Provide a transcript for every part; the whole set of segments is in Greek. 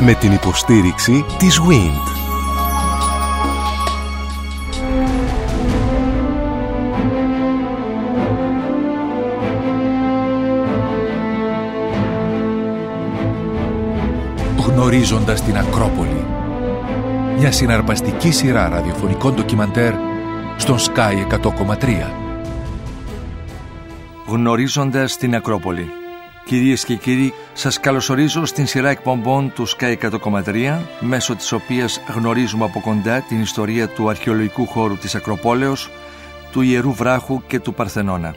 με την υποστήριξη της WIND. Γνωρίζοντας την Ακρόπολη, μια συναρπαστική σειρά ραδιοφωνικών ντοκιμαντέρ στον Sky 100,3. Γνωρίζοντας την Ακρόπολη. Κυρίες και κύριοι, σας καλωσορίζω στην σειρά εκπομπών του Sky 100,3, μέσω της οποίας γνωρίζουμε από κοντά την ιστορία του αρχαιολογικού χώρου της Ακροπόλεως, του Ιερού Βράχου και του Παρθενώνα.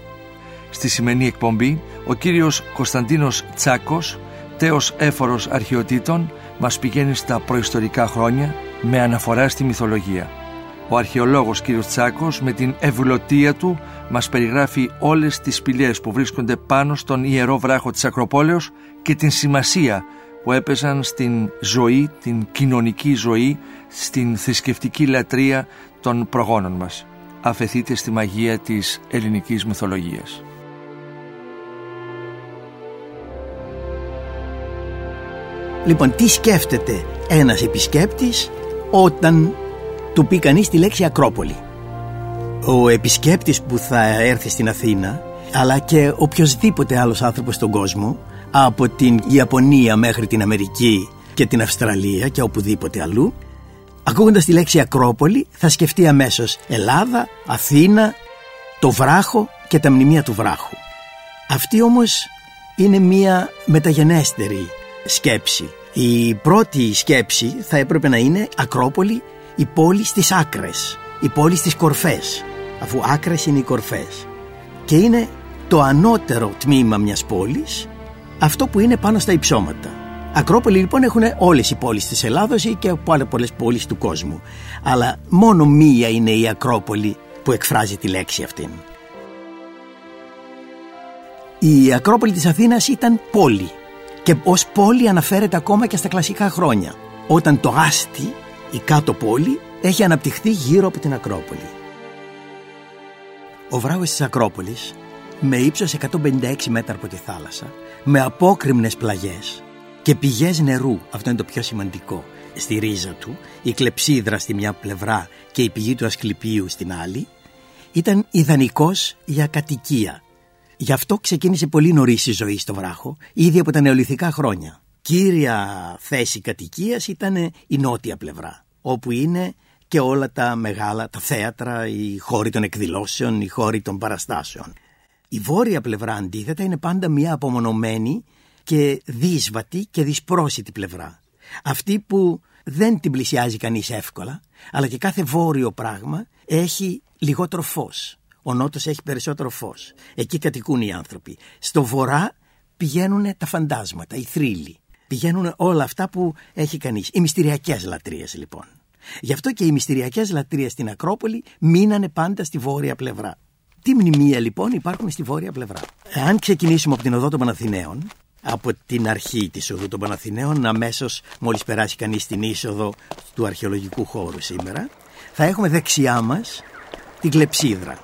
Στη σημερινή εκπομπή, ο κύριος Κωνσταντίνος Τσάκος, τέος έφορος αρχαιοτήτων, μας πηγαίνει στα προϊστορικά χρόνια με αναφορά στη μυθολογία. Ο αρχαιολόγος κ. Τσάκος με την ευγλωτία του μας περιγράφει όλες τις πηλιές που βρίσκονται πάνω στον Ιερό Βράχο της Ακροπόλεως και την σημασία που έπαιζαν στην ζωή, την κοινωνική ζωή, στην θρησκευτική λατρεία των προγόνων μας. Αφεθείτε στη μαγεία της ελληνικής μυθολογίας. Λοιπόν, τι σκέφτεται ένας επισκέπτης όταν του πει κανείς τη λέξη Ακρόπολη? Ο επισκέπτης που θα έρθει στην Αθήνα, αλλά και οποιοσδήποτε άλλος άνθρωπος στον κόσμο, από την Ιαπωνία μέχρι την Αμερική και την Αυστραλία και οπουδήποτε αλλού, ακούγοντας τη λέξη Ακρόπολη θα σκεφτεί αμέσως Ελλάδα, Αθήνα, το βράχο και τα μνημεία του βράχου. Αυτή όμως είναι μια μεταγενέστερη σκέψη. Η πρώτη σκέψη θα έπρεπε να είναι Ακρόπολη, η πόλη στις άκρες, η πόλη στις κορφές, αφού άκρες είναι οι κορφές, και είναι το ανώτερο τμήμα μιας πόλης, αυτό που είναι πάνω στα υψώματα. Ακρόπολη λοιπόν έχουν όλες οι πόλεις της Ελλάδος και πάρα πολλές πόλεις του κόσμου, αλλά μόνο μία είναι η Ακρόπολη που εκφράζει τη λέξη αυτήν. Η Ακρόπολη της Αθήνας ήταν πόλη, και ως πόλη αναφέρεται ακόμα και στα κλασικά χρόνια, όταν το Άστι, η κάτω πόλη, έχει αναπτυχθεί γύρω από την Ακρόπολη. Ο βράχος της Ακρόπολης, με ύψος 156 μέτρα από τη θάλασσα, με απόκρημνες πλαγιές και πηγές νερού, αυτό είναι το πιο σημαντικό, στη ρίζα του, η κλεψίδρα στη μια πλευρά και η πηγή του Ασκληπίου στην άλλη, ήταν ιδανικός για κατοικία. Γι' αυτό ξεκίνησε πολύ νωρίς η ζωή στο βράχο, ήδη από τα νεολιθικά χρόνια. Κύρια θέση κατοικίας ήταν η νότια πλευρά, όπου είναι και όλα τα μεγάλα, τα θέατρα, οι χώροι των εκδηλώσεων, οι χώροι των παραστάσεων. Η βόρεια πλευρά αντίθετα είναι πάντα μια απομονωμένη και δύσβατη και δυσπρόσιτη πλευρά. Αυτή που δεν την πλησιάζει κανείς εύκολα, αλλά και κάθε βόρειο πράγμα έχει λιγότερο φως. Ο νότος έχει περισσότερο φως. Εκεί κατοικούν οι άνθρωποι. Στο βορρά πηγαίνουν τα φαντάσματα, οι θρύλοι. Πηγαίνουν όλα αυτά που έχει κανείς. Οι μυστηριακές λατρείες λοιπόν. Γι' αυτό και οι μυστηριακές λατρείες στην Ακρόπολη μείνανε πάντα στη βόρεια πλευρά. Τι μνημεία λοιπόν υπάρχουν στη βόρεια πλευρά? Αν ξεκινήσουμε από την οδό των Παναθηναίων, από την αρχή της οδού των Παναθηναίων, αμέσως μόλις περάσει κανείς την είσοδο του αρχαιολογικού χώρου σήμερα, θα έχουμε δεξιά μας την κλεψίδρα.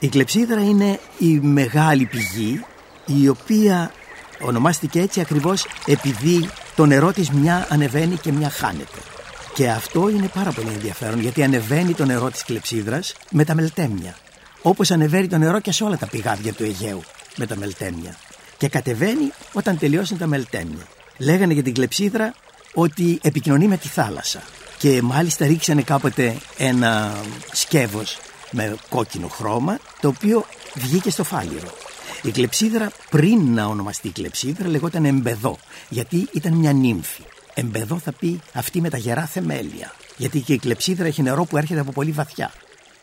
Η κλεψίδρα είναι η μεγάλη πηγή, η οποία ονομάστηκε έτσι ακριβώς επειδή το νερό της μια ανεβαίνει και μια χάνεται. Και αυτό είναι πάρα πολύ ενδιαφέρον, γιατί ανεβαίνει το νερό της κλεψίδρας με τα μελτέμια, όπως ανεβαίνει το νερό και σε όλα τα πηγάδια του Αιγαίου με τα μελτέμια, και κατεβαίνει όταν τελειώσουν τα μελτέμια. Λέγανε για την κλεψίδρα ότι επικοινωνεί με τη θάλασσα, και μάλιστα ρίξανε κάποτε ένα σκεύος με κόκκινο χρώμα, το οποίο βγήκε στο φάληρο. Η κλεψίδρα, πριν να ονομαστεί κλεψίδρα, λεγόταν Εμπεδό, γιατί ήταν μια νύμφη. Εμπεδό θα πει αυτή με τα γερά θεμέλια, γιατί και η κλεψίδρα έχει νερό που έρχεται από πολύ βαθιά.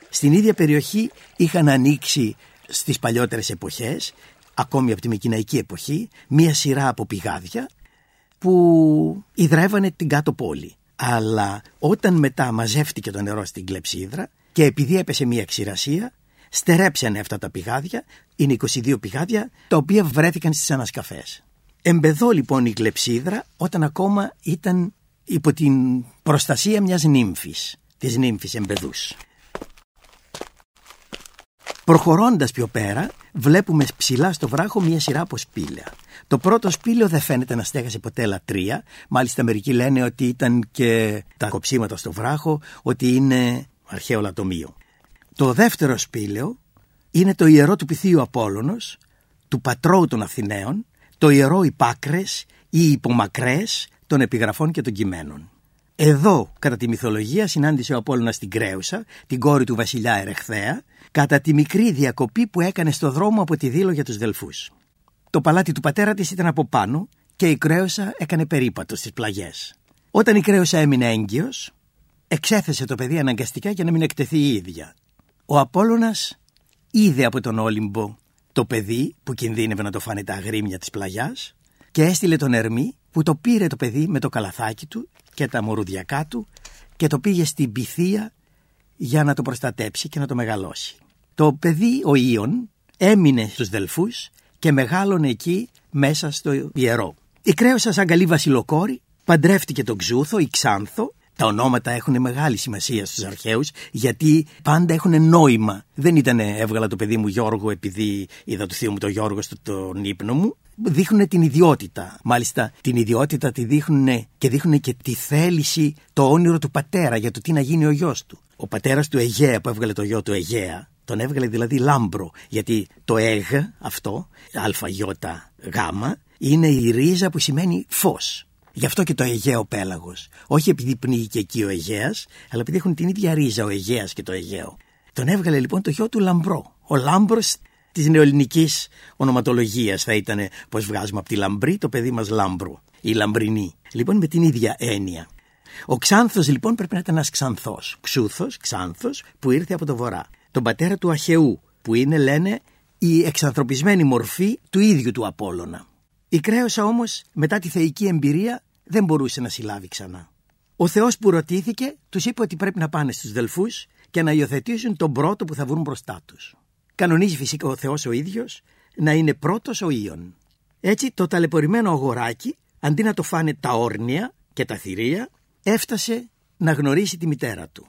Στην ίδια περιοχή είχαν ανοίξει στις παλιότερες εποχές, ακόμη από τη Μικηναϊκή εποχή, μια σειρά από πηγάδια που υδρεύανε την κάτω πόλη. Αλλά όταν μετά μαζεύτηκε το νερό στην κλεψίδρα, και επειδή έπεσε μια ξηρασία, στερέψανε αυτά τα πηγάδια, είναι 22 πηγάδια, τα οποία βρέθηκαν στις ανασκαφές. Εμπεδό λοιπόν η κλεψίδρα, όταν ακόμα ήταν υπό την προστασία μιας νύμφης, της νύμφης Εμπεδούς. Προχωρώντας πιο πέρα, βλέπουμε ψηλά στο βράχο μία σειρά από σπήλαια. Το πρώτο σπήλαιο δεν φαίνεται να στέγασε ποτέ λατρεία. Μάλιστα, μερικοί λένε ότι ήταν και τα κοψίματα στο βράχο, ότι είναι αρχαίο λατομείο. Το δεύτερο σπήλαιο είναι το ιερό του Πυθίου Απόλλωνος, του πατρώου των Αθηναίων, το ιερό υπάκρες ή υπομακρές των επιγραφών και των κειμένων. Εδώ, κατά τη μυθολογία, συνάντησε ο Απόλλωνας την Κρέουσα, την κόρη του βασιλιά Ερεχθέα, κατά τη μικρή διακοπή που έκανε στο δρόμο από τη Δήλο για τους Δελφούς. Το παλάτι του πατέρα της ήταν από πάνω και η Κρέουσα έκανε περίπατο στις πλαγιές. Όταν η Κρέουσα έμεινε έγκυος, εξέθεσε το παιδί αναγκαστικά για να μην εκτεθεί η ίδια. Ο Απόλλωνας είδε από τον Όλυμπο το παιδί που κινδύνευε να το φάνε τα αγρίμια της πλαγιάς και έστειλε τον Ερμή που το πήρε το παιδί με το καλαθάκι του και τα μορουδιακά του και το πήγε στην Πυθία για να το προστατέψει και να το μεγαλώσει. Το παιδί, ο Ιων, έμεινε στους Δελφούς και μεγάλωνε εκεί μέσα στο ιερό. Η Κρέουσα, σαν καλή βασιλοκόρη, παντρεύτηκε τον Ξούθο ή Ξάνθο. Τα ονόματα έχουν μεγάλη σημασία στους αρχαίους, γιατί πάντα έχουν νόημα. Δεν ήταν έβγαλα το παιδί μου Γιώργο επειδή είδα του θείου μου το Γιώργο στον ύπνο μου. Δείχνουν την ιδιότητα. Μάλιστα, την ιδιότητα τη δείχνουν και δείχνουν και τη θέληση, το όνειρο του πατέρα για το τι να γίνει ο γιος του. Ο πατέρας του Αιγαία που έβγαλε το γιο του Αιγαία, τον έβγαλε δηλαδή λάμπρο, γιατί το Αιγ, αυτό, ΑΙΓ, είναι η ρίζα που σημαίνει φως. Γι' αυτό και το Αιγαίο πέλαγος. Όχι επειδή πνίγει και εκεί ο Αιγαίας, αλλά επειδή έχουν την ίδια ρίζα ο Αιγαίας και το Αιγαίο. Τον έβγαλε λοιπόν το γιο του λαμπρό. Ο λάμπρος της νεοελληνικής ονοματολογίας θα ήταν, πως βγάζουμε από τη λαμπρή το παιδί μας λάμπρο, η λαμπρινή. Λοιπόν, με την ίδια έννοια. Ο Ξάνθος λοιπόν πρέπει να ήταν ένας Ξανθός. Ξούθος, Ξάνθος, που ήρθε από το βορρά. Τον πατέρα του Αχαιού, που είναι, λένε, η εξανθρωπισμένη μορφή του ίδιου του Απόλλωνα. Η Κρέουσα όμως, μετά τη θεϊκή εμπειρία, δεν μπορούσε να συλλάβει ξανά. Ο Θεός που ρωτήθηκε, τους είπε ότι πρέπει να πάνε στους Δελφούς και να υιοθετήσουν τον πρώτο που θα βρουν μπροστά τους. Κανονίζει φυσικά ο Θεός ο ίδιος να είναι πρώτος ο Ιων. Έτσι, το ταλαιπωρημένο αγοράκι, αντί να το φάνε τα όρνια και τα θηρία, έφτασε να γνωρίσει τη μητέρα του.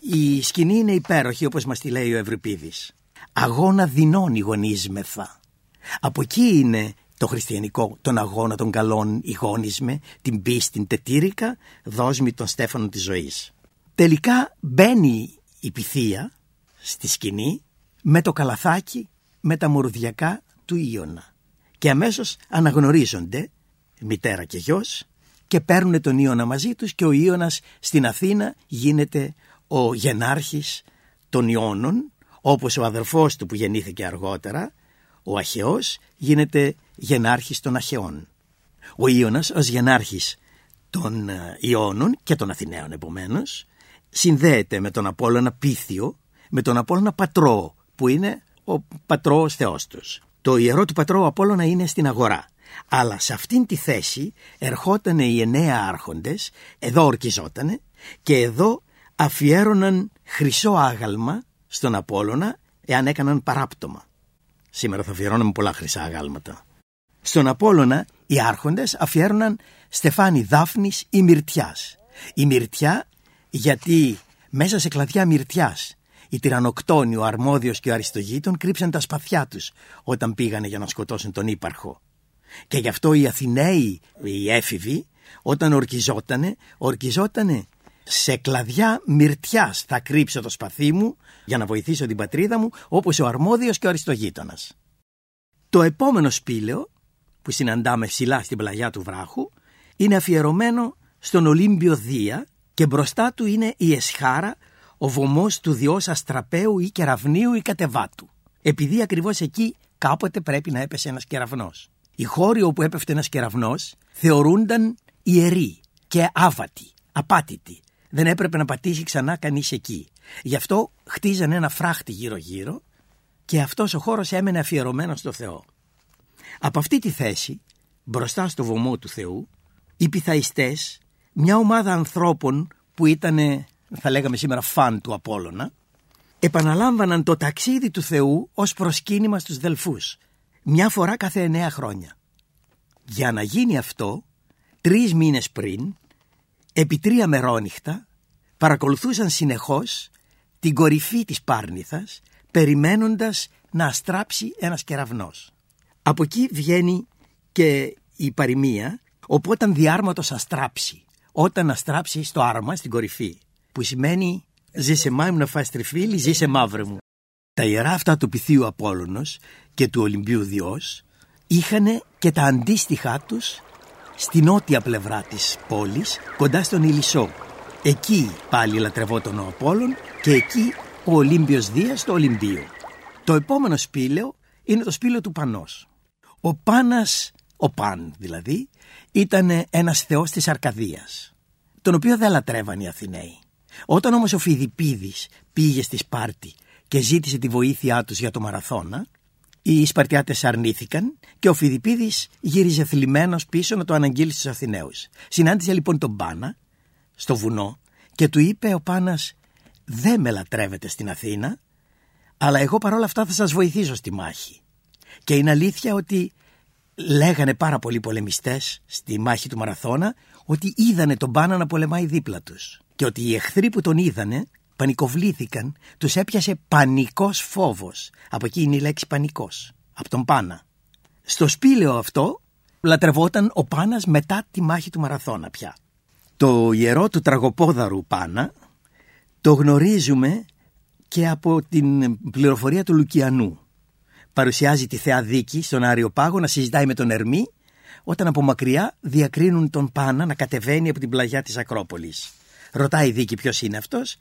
Η σκηνή είναι υπέροχη, όπως μας τη λέει ο Ευρυπίδης. Αγώνα δεινών ηγονίσμεθα. Από εκεί είναι το χριστιανικό, τον αγώνα των καλών ηγόνισμε, την πίστην τετήρικα, δόσμη των στέφανων της ζωής. Τελικά μπαίνει η Πυθία στη σκηνή με το καλαθάκι, με τα μορουδιακά του Ιωνα. Και αμέσως αναγνωρίζονται μητέρα και γιος και παίρνουν τον Ιωνα μαζί τους και ο Ιωνας στην Αθήνα γίνεται ο γενάρχης των Ιώνων, όπως ο αδερφός του που γεννήθηκε αργότερα, ο Αχαιός, γίνεται γενάρχης των Αχαιών. Ο Ιώνας ως γενάρχης των Ιώνων και των Αθηναίων επομένως συνδέεται με τον Απόλλωνα Πύθιο, με τον Απόλλωνα Πατρό που είναι ο Πατρός Θεός τους. Το ιερό του Πατρό Απόλλωνα είναι στην αγορά. Αλλά σε αυτήν τη θέση ερχόταν οι 9 άρχοντες, εδώ ορκιζότανε και εδώ αφιέρωναν χρυσό άγαλμα στον Απόλλωνα εάν έκαναν παράπτωμα. Σήμερα θα αφιερώναμε πολλά χρυσά αγάλματα. Στον Απόλλωνα οι άρχοντες αφιέρωναν στεφάνι δάφνης ή μυρτιάς. Η μυρτιά, γιατί μέσα σε κλαδιά μυρτιάς οι τυραννοκτόνοι, ο Αρμόδιος και ο Αριστογείτων κρύψαν τα σπαθιά τους όταν πήγανε για να σκοτώσουν τον ύπαρχο. Και γι' αυτό οι Αθηναίοι, οι έφηβοι, όταν ορκιζότανε σε κλαδιά μυρτιάς. Θα κρύψω το σπαθί μου για να βοηθήσω την πατρίδα μου, όπως ο Αρμόδιος και ο Αριστογείτονας. Το επόμενο σπήλαιο που συναντάμε ψηλά στην πλαγιά του βράχου είναι αφιερωμένο στον Ολύμπιο Δία και μπροστά του είναι η Εσχάρα, ο βωμός του Διός Αστραπέου ή Κεραυνίου ή Κατεβάτου. Επειδή ακριβώς εκεί κάποτε πρέπει να έπεσε ένας κεραυνός. Οι χώροι όπου έπεφτε ένας κεραυνός θεωρούνταν ιεροί και άβατοι, απάτητοι. Δεν έπρεπε να πατήσει ξανά κανείς εκεί. Γι' αυτό χτίζανε ένα φράχτη γύρω-γύρω και αυτός ο χώρος έμενε αφιερωμένος στο Θεό. Από αυτή τη θέση, μπροστά στο βωμό του Θεού, οι πιθαιστές, μια ομάδα ανθρώπων που ήταν, θα λέγαμε σήμερα, φαν του Απόλλωνα, επαναλάμβαναν το ταξίδι του Θεού ως προσκύνημα στους Δελφούς, μια φορά κάθε 9 χρόνια. Για να γίνει αυτό, 3 μήνες πριν, επί 3 μερόνυχτα παρακολουθούσαν συνεχώς την κορυφή της Πάρνηθας περιμένοντας να αστράψει ένας κεραυνός. Από εκεί βγαίνει και η παροιμία, όπου όταν διάρματος αστράψει, όταν αστράψει στο άρμα, στην κορυφή, που σημαίνει «ζήσε μάι μου να φας τριφύλι, ζήσε μαύρε μου». Τα ιερά αυτά του Πυθίου Απόλλωνος και του Ολυμπίου Διός είχαν και τα αντίστοιχά τους στην νότια πλευρά της πόλης, κοντά στον Ηλισσό. Εκεί πάλι λατρευόταν ο Απόλλων και εκεί ο Ολύμπιος Δίας στο Ολυμπίο. Το επόμενο σπήλαιο είναι το σπήλαιο του Πανός. Ο Πάνας, ο Παν δηλαδή, ήταν ένας θεός της Αρκαδίας, τον οποίο δεν λατρεύαν οι Αθηναίοι. Όταν όμως ο Φιδιππίδης πήγε στη Σπάρτη και ζήτησε τη βοήθειά τους για το Μαραθώνα, οι Σπαρτιάτες αρνήθηκαν και ο Φιδιππίδης γύριζε θλιμμένος πίσω να το αναγγείλει στους Αθηναίους. Συνάντησε λοιπόν τον Πάνα στο βουνό και του είπε ο Πάνας: «Δεν με λατρεύετε στην Αθήνα, αλλά εγώ παρόλα αυτά θα σας βοηθήσω στη μάχη». Και είναι αλήθεια ότι λέγανε πάρα πολλοί πολεμιστές στη μάχη του Μαραθώνα ότι είδανε τον Πάνα να πολεμάει δίπλα τους και ότι οι εχθροί που τον είδανε πανικοβλήθηκαν, τους έπιασε πανικός φόβος. Από εκεί είναι η λέξη πανικός, από τον Πάνα. Στο σπήλαιο αυτό λατρευόταν ο Πάνας μετά τη μάχη του Μαραθώνα πια. Το ιερό του Τραγοπόδαρου Πάνα το γνωρίζουμε και από την πληροφορία του Λουκιανού. Παρουσιάζει τη θεά Δίκη στον Αριοπάγο να συζητάει με τον Ερμή, όταν από μακριά διακρίνουν τον Πάνα να κατεβαίνει από την πλαγιά της Ακρόπολης. Ρωτάει η Δίκη ποιος είναι αυτός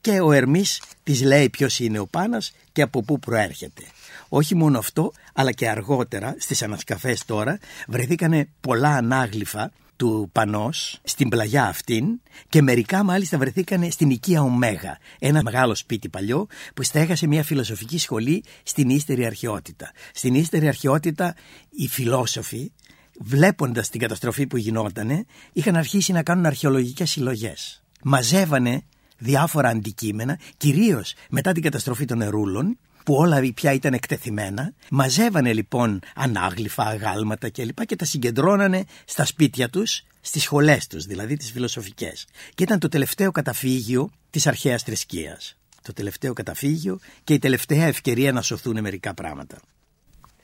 και ο Ερμής της λέει ποιος είναι ο Πάνας και από πού προέρχεται. Όχι μόνο αυτό, αλλά και αργότερα στις ανασκαφές τώρα βρεθήκανε πολλά ανάγλυφα του Πανός στην πλαγιά αυτήν και μερικά μάλιστα βρεθήκανε στην οικία Ωμέγα, ένα μεγάλο σπίτι παλιό που στέγασε μια φιλοσοφική σχολή στην ύστερη αρχαιότητα. Στην ύστερη αρχαιότητα οι φιλόσοφοι, βλέποντας την καταστροφή που γινότανε, είχαν αρχίσει να κάνουν αρχαιολογικές συλλογές. Μαζεύανε διάφορα αντικείμενα, κυρίως μετά την καταστροφή των Ερούλων, που όλα πια ήταν εκτεθειμένα. Μαζεύανε λοιπόν ανάγλυφα, αγάλματα κλπ. Και τα συγκεντρώνανε στα σπίτια τους, στις σχολές τους, δηλαδή τις φιλοσοφικές. Και ήταν το τελευταίο καταφύγιο της αρχαίας θρησκείας. Το τελευταίο καταφύγιο και η τελευταία ευκαιρία να σωθούν μερικά πράγματα.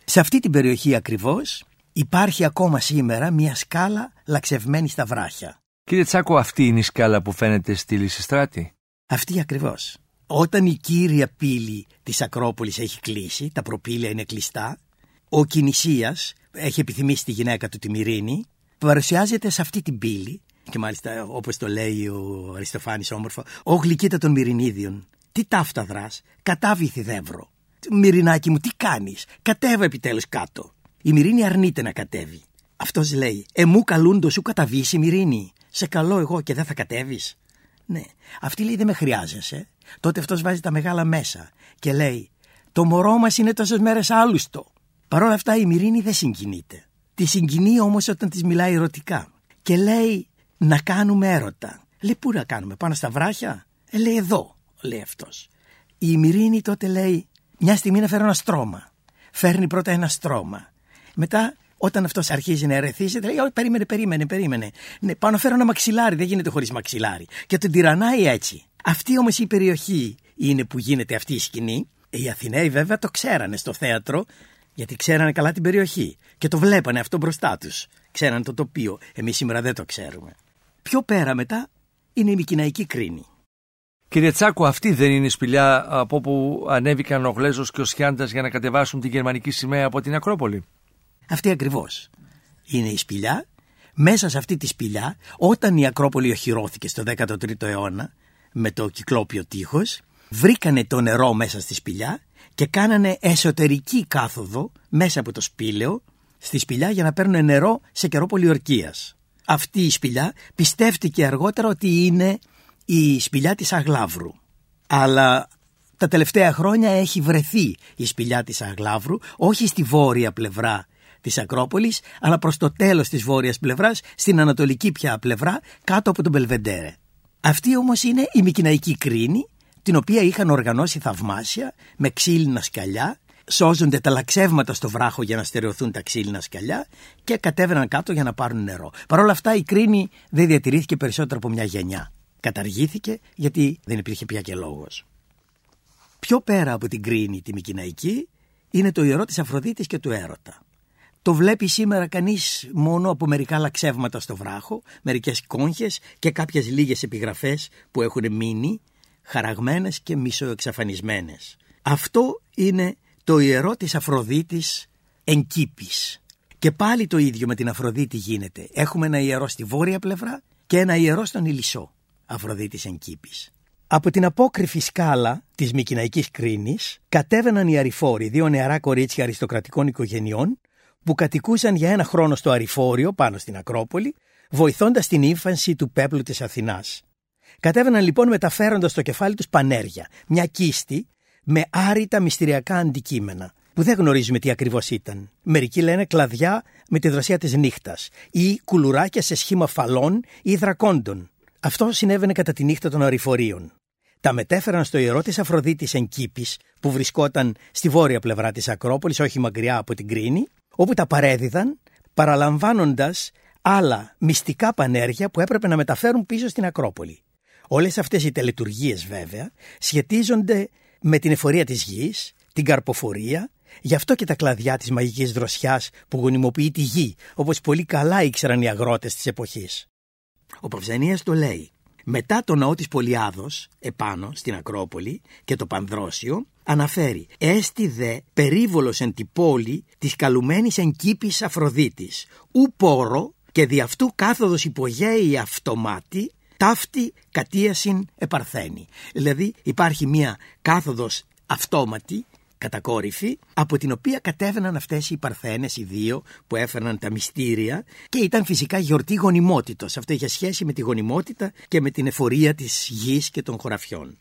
Σε αυτή την περιοχή ακριβώς υπάρχει ακόμα σήμερα μια σκάλα λαξευμένη στα βράχια. Κύριε Τσάκο, αυτή είναι η σκάλα που φαίνεται στη Λυσιστράτη. Αυτή ακριβώς. Όταν η κύρια πύλη της Ακρόπολης έχει κλείσει, τα προπύλια είναι κλειστά, ο Κινησίας έχει επιθυμήσει τη γυναίκα του τη Μυρίνη, παρουσιάζεται σε αυτή την πύλη και μάλιστα όπως το λέει ο Αριστοφάνης όμορφα, «Ω γλυκύτα των Μυρινίδιων, τι ταύτα δράς, κατάβηθη δεύρο. Μυρινάκι μου, τι κάνεις, κατέβα επιτέλους κάτω». Η Μυρίνη αρνείται να κατέβει. Αυτός λέει: «Εμού καλούντο σου καταβήσει, Μυρίνη. Σε καλώ εγώ και δεν θα κατέβεις». Ναι, αυτή λέει: «Δεν με χρειάζεσαι». Τότε αυτός βάζει τα μεγάλα μέσα και λέει: «Το μωρό μας είναι τόσες μέρες άλουστο». Παρ' όλα αυτά η Μυρίνη δεν συγκινείται. Τη συγκινεί όμως όταν της μιλάει ερωτικά. Και λέει: «Να κάνουμε έρωτα». Λέει: «Πού να κάνουμε, πάνω στα βράχια?» Λέει: «Εδώ», λέει αυτός. Η Μυρίνη τότε λέει: «Μια στιγμή να φέρω ένα στρώμα». Φέρνει πρώτα ένα στρώμα. Μετά, όταν αυτός αρχίζει να ερεθίζεται, λέει: Περίμενε. Ναι, πάνω φέρω ένα μαξιλάρι, δεν γίνεται χωρίς μαξιλάρι. Και τον τυρανάει έτσι. Αυτή όμως η περιοχή είναι που γίνεται αυτή η σκηνή. Οι Αθηναίοι βέβαια το ξέρανε στο θέατρο, γιατί ξέρανε καλά την περιοχή. Και το βλέπανε αυτό μπροστά τους. Ξέρανε το τοπίο. Εμείς σήμερα δεν το ξέρουμε. Πιο πέρα μετά είναι η Μικηναϊκή Κρίνη. Κύριε Τσάκο, αυτή δεν είναι η σπηλιά από όπου ανέβηκαν ο Γλέζος και ο Σιάντας για να κατεβάσουν την γερμανική σημαία από την Ακρόπολη? Αυτή ακριβώς είναι η σπηλιά. Μέσα σε αυτή τη σπηλιά, όταν η Ακρόπολη οχυρώθηκε στο 13ο αιώνα με το κυκλόπιο τείχος, βρήκανε το νερό μέσα στη σπηλιά και κάνανε εσωτερική κάθοδο μέσα από το σπήλαιο στη σπηλιά για να παίρνουν νερό σε καιρό πολιορκίας. Αυτή η σπηλιά πιστεύτηκε αργότερα ότι είναι η σπηλιά της Αγλαύρου, αλλά τα τελευταία χρόνια έχει βρεθεί η σπηλιά της Αγλαύρου όχι στη βόρεια πλευρά της Ακρόπολης, αλλά προς το τέλος της βόρειας πλευράς, στην ανατολική πια πλευρά, κάτω από τον Μπελβεντέρε. Αυτή όμως είναι η Μικηναϊκή Κρίνη, την οποία είχαν οργανώσει θαυμάσια με ξύλινα σκαλιά. Σώζονται τα λαξεύματα στο βράχο για να στερεωθούν τα ξύλινα σκαλιά και κατέβαιναν κάτω για να πάρουν νερό. Παρ' όλα αυτά η Κρίνη δεν διατηρήθηκε περισσότερο από μια γενιά. Καταργήθηκε γιατί δεν υπήρχε πια και λόγος. Πιο πέρα από την Κρίνη, τη Μικηναϊκή, είναι το ιερό της Αφροδίτης και του Έρωτα. Το βλέπει σήμερα κανείς μόνο από μερικά λαξεύματα στο βράχο, μερικές κόγχες και κάποιες λίγες επιγραφές που έχουν μείνει, χαραγμένες και μισοεξαφανισμένες. Αυτό είναι το ιερό της Αφροδίτης εν Κήπης. Και πάλι το ίδιο με την Αφροδίτη γίνεται. Έχουμε ένα ιερό στη βόρεια πλευρά και ένα ιερό στον Ηλισσό, Αφροδίτης εν Κήπης. Από την απόκριφη σκάλα της Μικηναϊκής Κρίνης κατέβαιναν οι Αρηφόροι, δύο νεαρά κορίτσια αριστοκρατικών οικογενειών που κατοικούσαν για ένα χρόνο στο Αρηφόριο πάνω στην Ακρόπολη, βοηθώντας την ύφανση του πέπλου της Αθηνάς. Κατέβαιναν λοιπόν μεταφέροντας στο κεφάλι τους πανέρια, μια κίστη με άρρητα μυστηριακά αντικείμενα, που δεν γνωρίζουμε τι ακριβώς ήταν. Μερικοί λένε κλαδιά με τη δροσιά της νύχτας ή κουλουράκια σε σχήμα φαλών ή δρακόντων. Αυτό συνέβαινε κατά τη νύχτα των Αρηφορίων. Τα μετέφεραν στο ιερό της Αφροδίτης εν Κήπης, που βρισκόταν στη βόρεια πλευρά της Ακρόπολης, όχι μακριά από την Κρίνη, όπου τα παρέδιδαν, παραλαμβάνοντας άλλα μυστικά πανέρια που έπρεπε να μεταφέρουν πίσω στην Ακρόπολη. Όλες αυτές οι τελετουργίες βέβαια σχετίζονται με την εφορία της γης, την καρποφορία, γι' αυτό και τα κλαδιά της μαγικής δροσιάς που γονιμοποιεί τη γη, όπως πολύ καλά ήξεραν οι αγρότες της εποχής. Ο Παυζανίας το λέει. Μετά το ναό της Πολιάδος, επάνω στην Ακρόπολη και το Πανδρόσιο, αναφέρει «Έστι δε περίβολος εν τη πόλη της καλουμένης εν Κήπης Αφροδίτης, ου πόρο και δι' αυτού κάθοδος υπογέει αυτομάτη, ταύτη κατίασιν επαρθένη». Δηλαδή υπάρχει μια κάθοδος αυτόματη, κατακόρυφη, από την οποία κατέβαιναν αυτές οι παρθένες, οι δύο που έφερναν τα μυστήρια, και ήταν φυσικά γιορτή γονιμότητος. Αυτό είχε σχέση με τη γονιμότητα και με την εφορία της γης και των χωραφιών.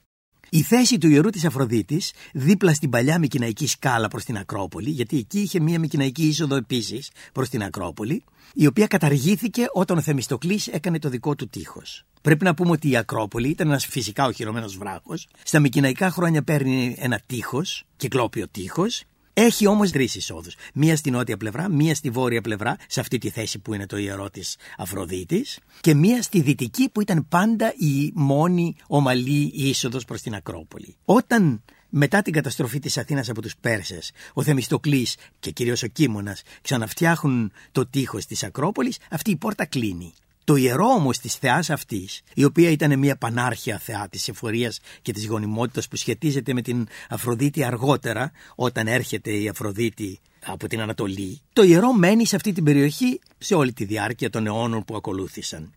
Η θέση του ιερού της Αφροδίτης δίπλα στην παλιά Μικηναϊκή σκάλα προς την Ακρόπολη, γιατί εκεί είχε μία Μικηναϊκή είσοδο επίσης προς την Ακρόπολη, η οποία καταργήθηκε όταν ο Θεμιστοκλής έκανε το δικό του τείχος. Πρέπει να πούμε ότι η Ακρόπολη ήταν ένας φυσικά οχυρωμένος βράχος. Στα Μικηναϊκά χρόνια παίρνει ένα τείχος, κυκλόπιο τείχος. Έχει όμως τρεις εισόδους. Μία στη νότια πλευρά, μία στη βόρεια πλευρά, σε αυτή τη θέση που είναι το ιερό της Αφροδίτης, και μία στη δυτική που ήταν πάντα η μόνη ομαλή είσοδος προς την Ακρόπολη. Όταν μετά την καταστροφή της Αθήνας από τους Πέρσες, ο Θεμιστοκλής και κυρίως ο Κίμωνας ξαναφτιάχνουν το τείχος της Ακρόπολης, αυτή η πόρτα κλείνει. Το ιερό όμως της θεάς αυτής, η οποία ήταν μια πανάρχια θεά της εφορίας και της γονιμότητας που σχετίζεται με την Αφροδίτη αργότερα, όταν έρχεται η Αφροδίτη από την Ανατολή, το ιερό μένει σε αυτή την περιοχή σε όλη τη διάρκεια των αιώνων που ακολούθησαν.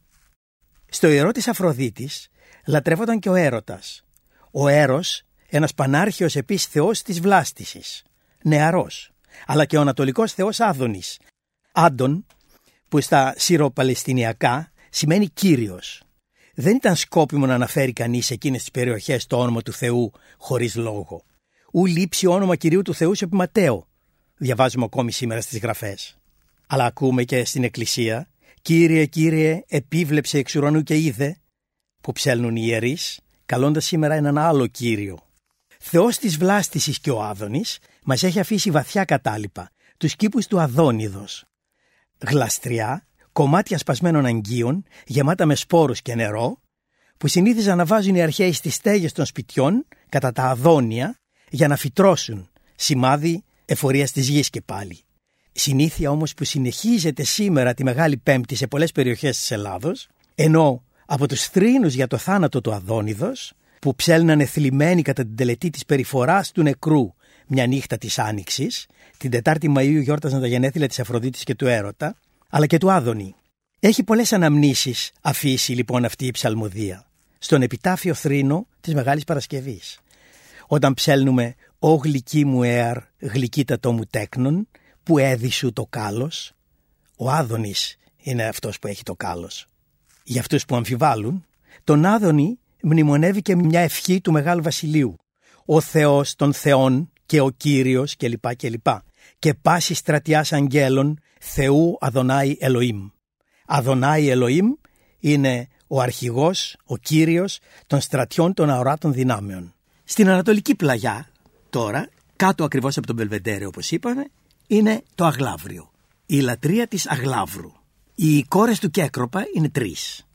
Στο ιερό της Αφροδίτης λατρεύονταν και ο Έρωτας. Ο Έρος, ένας πανάρχιος επίσης θεός της βλάστησης, νεαρός, αλλά και ο ανατολικός θεός Άδωνης, Άντων, που στα συροπαλαιστινιακά σημαίνει κύριος. Δεν ήταν σκόπιμο να αναφέρει κανείς σε εκείνες τις περιοχές το όνομα του Θεού χωρίς λόγο. Ου λείψει όνομα Κυρίου του Θεού σε Ματέο, διαβάζουμε ακόμη σήμερα στις γραφές. Αλλά ακούμε και στην Εκκλησία «Κύριε, Κύριε, επίβλεψε εξ ουρανού και είδε», που ψέλνουν οι ιερείς, καλώντας σήμερα έναν άλλο Κύριο. Θεός της βλάστησης και ο Άδωνης μας έχει αφήσει βαθιά κατάλοιπα, τους κήπους του Αδόνιδος. Γλαστριά, κομμάτια σπασμένων αγγείων, γεμάτα με σπόρους και νερό, που συνήθιζαν να βάζουν οι αρχαίοι στις στέγες των σπιτιών κατά τα αδόνια για να φυτρώσουν, σημάδι εφορίας της γης και πάλι. Συνήθεια όμως που συνεχίζεται σήμερα τη Μεγάλη Πέμπτη σε πολλές περιοχές της Ελλάδος, ενώ από τους θρήνους για το θάνατο του Αδόνιδος, που ψέλνανε θλιμμένοι κατά την τελετή της περιφοράς του νεκρού μια νύχτα της Άνοιξης, την 4η Μαΐου γιόρταζαν τα γενέθλια της Αφροδίτης και του Έρωτα, αλλά και του Άδωνη. Έχει πολλές αναμνήσεις αφήσει λοιπόν αυτή η ψαλμοδία στον επιτάφιο θρήνο της Μεγάλης Παρασκευής. Όταν ψέλνουμε «Ω γλυκή μου έαρ, γλυκύτατο μου τέκνον, που έδισου το κάλος», ο Άδωνης είναι αυτός που έχει το κάλος. Για αυτούς που αμφιβάλλουν, τον Άδωνη μνημονεύει και μια ευχή του Μεγάλου Βασιλείου. «Ο Θεός των Θεών και ο Κύριος» κλπ. «Και πάση στρατιάς αγγέλων Θεού Αδονάη Ελοήμ». Αδονάη Ελοήμ είναι ο αρχηγός, ο Κύριος των στρατιών των αοράτων δυνάμεων. Στην ανατολική πλαγιά τώρα, κάτω ακριβώς από τον Μπελβεντέρε όπως είπαμε, είναι το Αγλαύριο, η λατρεία της Αγλαύρου. Οι κόρες του Κέκροπα είναι τρεις: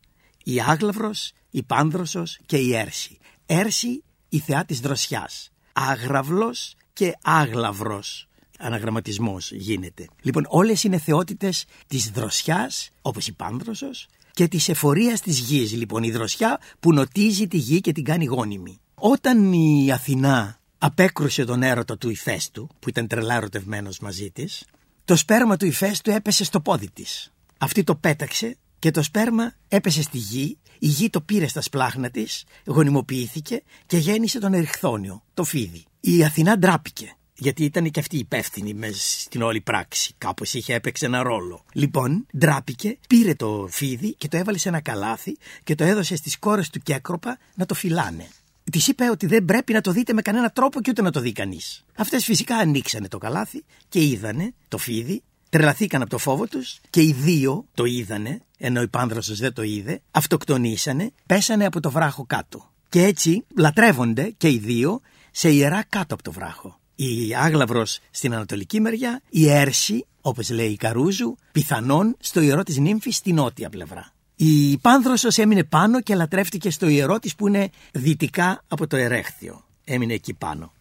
η Άγλαυρος, η Πάνδροσος και η Έρση. Έρση, η θεά της δροσιάς. Άγραυλος και Άγλαυρος. Αναγραμματισμός γίνεται. Λοιπόν, όλες είναι θεότητες της δροσιάς, όπως η Πάνδροσος, και της εφορίας της γης. Λοιπόν, η δροσιά που νοτίζει τη γη και την κάνει γόνιμη. Όταν η Αθηνά απέκρουσε τον έρωτα του Ηφαίστου, που ήταν τρελά ερωτευμένος μαζί της, το σπέρμα του Ηφαίστου έπεσε στο πόδι της. Αυτή το πέταξε και το σπέρμα έπεσε στη γη, η γη το πήρε στα σπλάχνα της, γονιμοποιήθηκε και γέννησε τον Εριχθόνιο, το φίδι. Η Αθηνά ντράπηκε, γιατί ήταν και αυτή υπεύθυνη στην όλη πράξη. Κάπως είχε έπαιξε ένα ρόλο. Λοιπόν, ντράπηκε, πήρε το φίδι και το έβαλε σε ένα καλάθι και το έδωσε στις κόρες του Κέκροπα να το φυλάνε. Της είπε ότι δεν πρέπει να το δείτε με κανένα τρόπο και ούτε να το δει κανείς. Αυτές φυσικά ανοίξανε το καλάθι και είδανε το φίδι. Τρελαθήκαν από το φόβο τους και οι δύο το είδανε, ενώ η Πάνδροσος δεν το είδε, αυτοκτονήσανε, πέσανε από το βράχο κάτω. Και έτσι λατρεύονται και οι δύο σε ιερά κάτω από το βράχο. Η Άγλαυρος στην ανατολική μεριά, η Έρση, όπως λέει η Καρούζου, πιθανόν στο ιερό της Νύμφης στην νότια πλευρά. Η Πάνδροσος έμεινε πάνω και λατρεύτηκε στο ιερό της που είναι δυτικά από το Ερέχθιο. Έμεινε εκεί πάνω.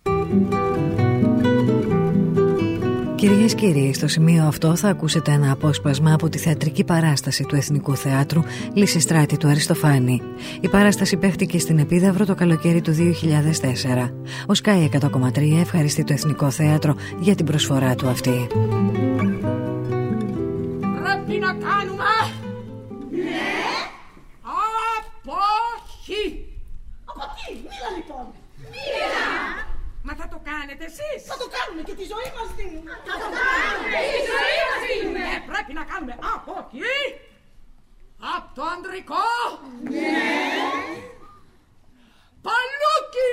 Κυρίες και κύριοι, στο σημείο αυτό θα ακούσετε ένα απόσπασμα από τη θεατρική παράσταση του Εθνικού Θεάτρου Λυσιστράτη του Αριστοφάνη. Η παράσταση παίχτηκε στην Επίδαυρο το καλοκαίρι του 2004. Ο Sky 100,3 ευχαριστεί το Εθνικό Θέατρο για την προσφορά του αυτή. Πρέπει να κάνουμε... Ναι! Αποχή! Από τι? Μίλα λοιπόν! Μίλα! Μα θα το κάνετε εσείς! Θα το κάνουμε και τη ζωή μας δίνουμε! Θα το κάνουμε και τη ζωή μας δίνουμε! Πρέπει να κάνουμε από εκεί! Απ' το ανδρικό! Ναι! Παλούκι!